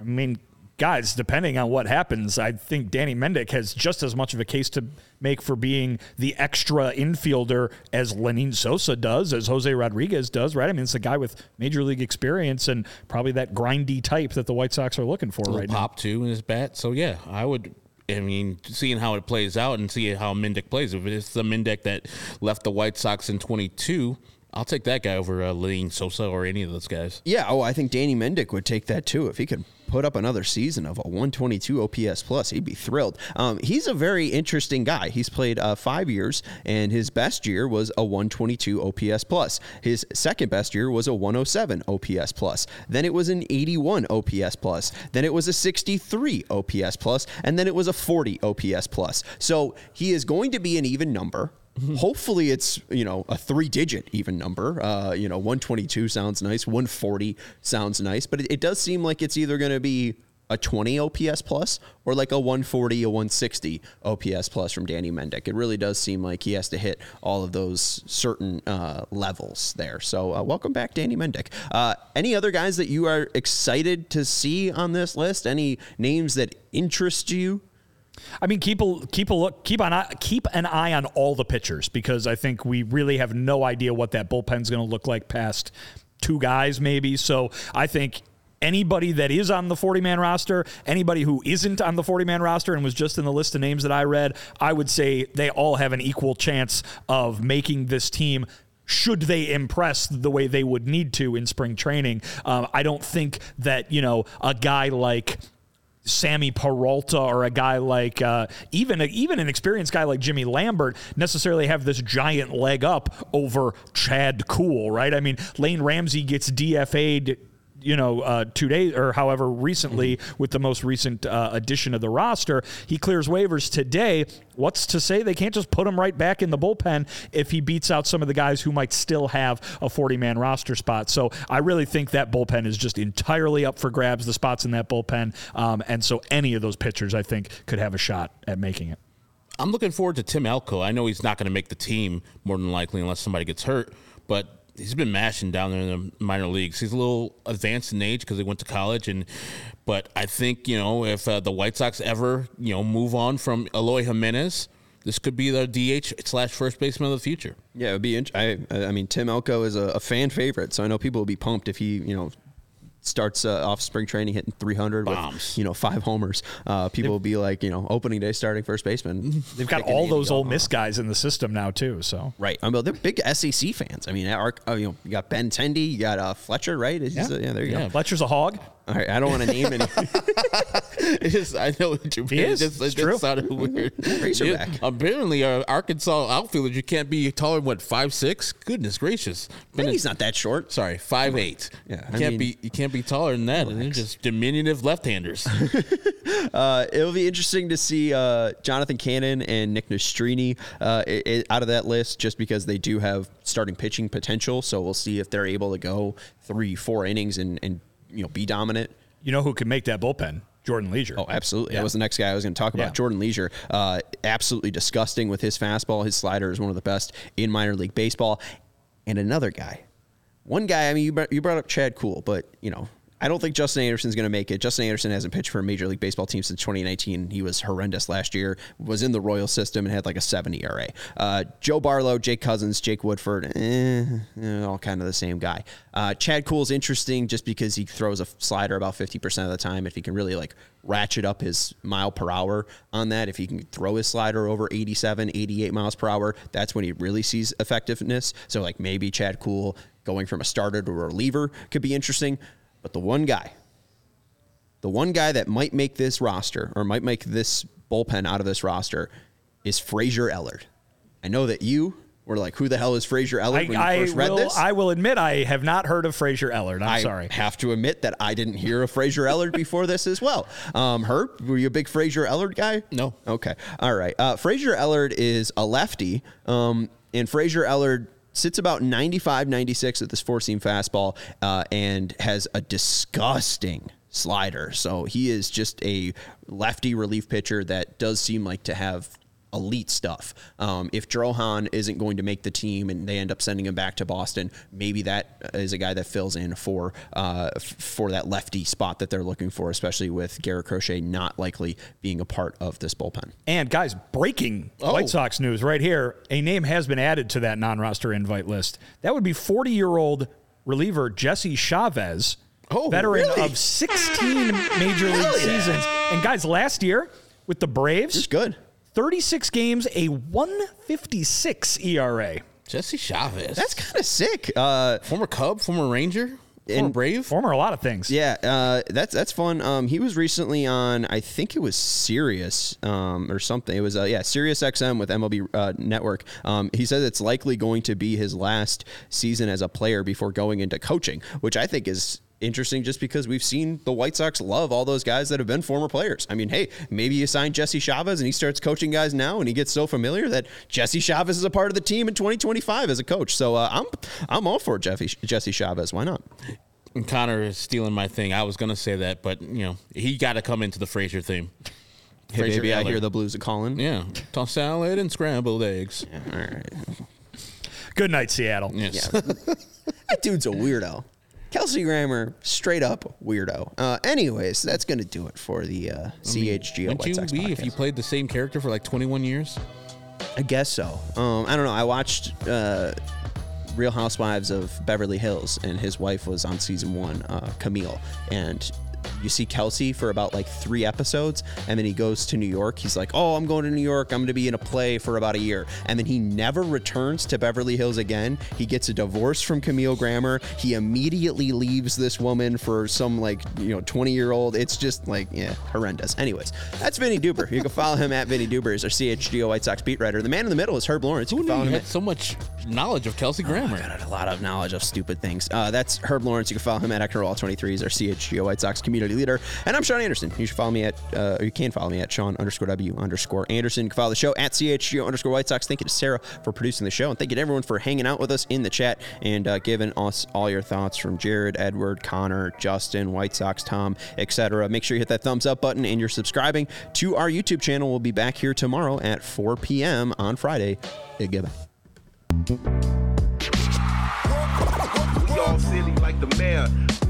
I mean, guys, depending on what happens, I think Danny Mendick has just as much of a case to make for being the extra infielder as Lenin Sosa does, as Jose Rodriguez does, right? I mean, it's a guy with major league experience and probably that grindy type that the White Sox are looking for right now. Pop, too, in his bat. So, yeah, I would... I mean, seeing how it plays out and seeing how Mendick plays, if it's the Mendick that left the White Sox in twenty-two... I'll take that guy over uh, Lenin Sosa or any of those guys. Yeah, oh, I think Danny Mendick would take that too. If he could put up another season of a one twenty-two O P S plus, he'd be thrilled. Um, he's a very interesting guy. He's played uh, five years, and his best year was a one twenty-two O P S plus. His second best year was a one oh seven O P S plus. Then it was an eighty-one O P S plus. Then it was a sixty-three O P S plus, and then it was a forty O P S plus. So he is going to be an even number. Hopefully it's, you know, a three-digit even number. Uh, you know, one twenty-two sounds nice. one forty sounds nice. But it, it does seem like it's either going to be a twenty O P S plus or like a one forty, a one sixty O P S plus from Danny Mendick. It really does seem like he has to hit all of those certain uh, levels there. So uh, welcome back, Danny Mendick. Uh, any other guys that you are excited to see on this list? Any names that interest you? I mean, keep a keep a look, keep on keep an eye on all the pitchers, because I think we really have no idea what that bullpen's going to look like past two guys, maybe. So I think anybody that is on the forty-man roster, anybody who isn't on the forty-man roster and was just in the list of names that I read, I would say they all have an equal chance of making this team. Should they impress the way they would need to in spring training, um, I don't think that you know a guy like Sammy Peralta or a guy like uh, even even an experienced guy like Jimmy Lambert necessarily have this giant leg up over Chad Kuhl, right? I mean, Lane Ramsey gets D F A'd, you know, uh, two days or however recently mm-hmm. with the most recent uh, addition of the roster. He clears waivers today. What's to say they can't just put him right back in the bullpen if he beats out some of the guys who might still have a forty-man roster spot? So I really think that bullpen is just entirely up for grabs, the spots in that bullpen. Um, and so any of those pitchers, I think, could have a shot at making it. I'm looking forward to Tim Elko. I know he's not going to make the team, more than likely, unless somebody gets hurt, but he's been mashing down there in the minor leagues. He's a little advanced in age because he went to college, and but I think, you know, if uh, the White Sox ever, you know, move on from Eloy Jimenez, this could be their D H slash first baseman of the future. Yeah, it would be. Int- I, I mean, Tim Elko is a, a fan favorite, so I know people will be pumped if he, you know, starts uh, off spring training hitting three hundred bombs with, you know, five homers. Uh, people they've, will be like, you know, opening day starting first baseman. They've got all those Ole Miss guys in the system now too. So right, I mean, they're big S E C fans. I mean, our, oh, you know, you got Ben Tendy, you got uh, Fletcher, right? Yeah. A, yeah, there you yeah. go. Fletcher's a hog. All right, I don't want to name any. It is, I know what you're being. It just, it's it true. Just sounded weird. Razorback. Yeah, apparently, uh, Arkansas outfielders, you can't be taller than, what, five six? Goodness gracious. Been Maybe a, he's not that short. Sorry, five eight. Yeah, you, can't mean, be, you can't be taller than that. And they're just diminutive left-handers. uh, it'll be interesting to see uh, Jonathan Cannon and Nick Nastrini uh, it, it, out of that list, just because they do have starting pitching potential. So we'll see if they're able to go three, four innings and, and you know, be dominant. You know who can make that bullpen? Jordan Leisure. Oh, absolutely. Yeah. That was the next guy I was going to talk about. Yeah. Jordan Leisure, uh, absolutely disgusting with his fastball. His slider is one of the best in minor league baseball. And another guy, one guy, I mean, you brought, you brought up Chad Kuhl, but, you know, I don't think Justin Anderson's going to make it. Justin Anderson hasn't pitched for a Major League Baseball team since twenty nineteen. He was horrendous last year, was in the Royal system, and had like a seven E R A. Uh, Joe Barlow, Jake Cousins, Jake Woodford, eh, eh, all kind of the same guy. Uh, Chad Kuhl's interesting just because he throws a slider about fifty percent of the time. If he can really like ratchet up his mile per hour on that, if he can throw his slider over eighty-seven, eighty-eight miles per hour, that's when he really sees effectiveness. So like maybe Chad Kuhl going from a starter to a reliever could be interesting. But the one guy, the one guy that might make this roster or might make this bullpen out of this roster is Fraser Ellard. I know that you were like, who the hell is Fraser Ellard I, when you I first read will, this? I will admit I have not heard of Fraser Ellard. I'm I sorry. I have to admit that I didn't hear of Fraser Ellard before this as well. Um, Herb, were you a big Fraser Ellard guy? No. Okay. All right. Uh, Fraser Ellard is a lefty, um, and Fraser Ellard sits about ninety-five, ninety-six at this four-seam fastball uh, and has a disgusting slider. So he is just a lefty relief pitcher that does seem like to have elite stuff. Um, if Drohan isn't going to make the team and they end up sending him back to Boston, maybe that is a guy that fills in for uh, for that lefty spot that they're looking for, especially with Garrett Crochet not likely being a part of this bullpen. And guys, breaking oh. White Sox news right here. A name has been added to that non-roster invite list. That would be forty-year-old reliever Jesse Chavez, oh, veteran really? of sixteen major league yeah. seasons. And guys, last year with the Braves, he's good. thirty-six games, a one fifty-six E R A. Jesse Chavez. That's kind of sick. Uh, former Cub, former Ranger, former Brave. Former a lot of things. Yeah, uh, that's that's fun. Um, he was recently on, I think it was Sirius um, or something. It was, uh, yeah, Sirius X M with M L B uh, Network. Um, he says it's likely going to be his last season as a player before going into coaching, which I think is interesting just because we've seen the White Sox love all those guys that have been former players. I mean, hey, maybe you sign Jesse Chavez and he starts coaching guys now and he gets so familiar that Jesse Chavez is a part of the team in twenty twenty-five as a coach. So uh, I'm I'm all for Jeffy, Jesse Chavez. Why not? And Connor is stealing my thing. I was going to say that, but, you know, he got to come into the Fraser theme. Hey, Fraser baby, Allard. I hear the Blues are calling. Yeah. Toss salad and scrambled eggs. Yeah, all right. Good night, Seattle. Yes. Yeah. That dude's a weirdo. Kelsey Grammer, straight up weirdo. Uh, anyways, that's going to do it for the uh, C H G O White you Sox be podcast. If you played the same character for like twenty-one years? I guess so. Um, I don't know. I watched uh, Real Housewives of Beverly Hills, and his wife was on season one, uh, Camille. And you see Kelsey for about like three episodes, and then he goes to New York. He's like, oh, I'm going to New York. I'm going to be in a play for about a year. And then he never returns to Beverly Hills again. He gets a divorce from Camille Grammer. He immediately leaves this woman for some like, you know, twenty year old. It's just like, yeah, horrendous. Anyways, that's Vinnie Duber. You can follow him at Vinnie Duber. He's our C H G O White Sox beat writer. The man in the middle is Herb Lawrence. You Who can follow knew you him had at- so much knowledge of Kelsey Grammer? Oh, I got a lot of knowledge of stupid things. Uh, that's Herb Lawrence. You can follow him at Eckner All twenty-three. He's our C H G O White Sox community Security Leader. And I'm Sean Anderson. You should follow me at, uh, or you can follow me at Sean underscore W underscore Anderson. You can follow the show at C H G O underscore White Sox. Thank you to Sarah for producing the show. And thank you to everyone for hanging out with us in the chat and uh, giving us all your thoughts from Jared, Edward, Connor, Justin, White Sox, Tom, et cetera. Make sure you hit that thumbs up button and you're subscribing to our YouTube channel. We'll be back here tomorrow at four p.m. on Friday. Goodbye. Y'all silly like the mayor.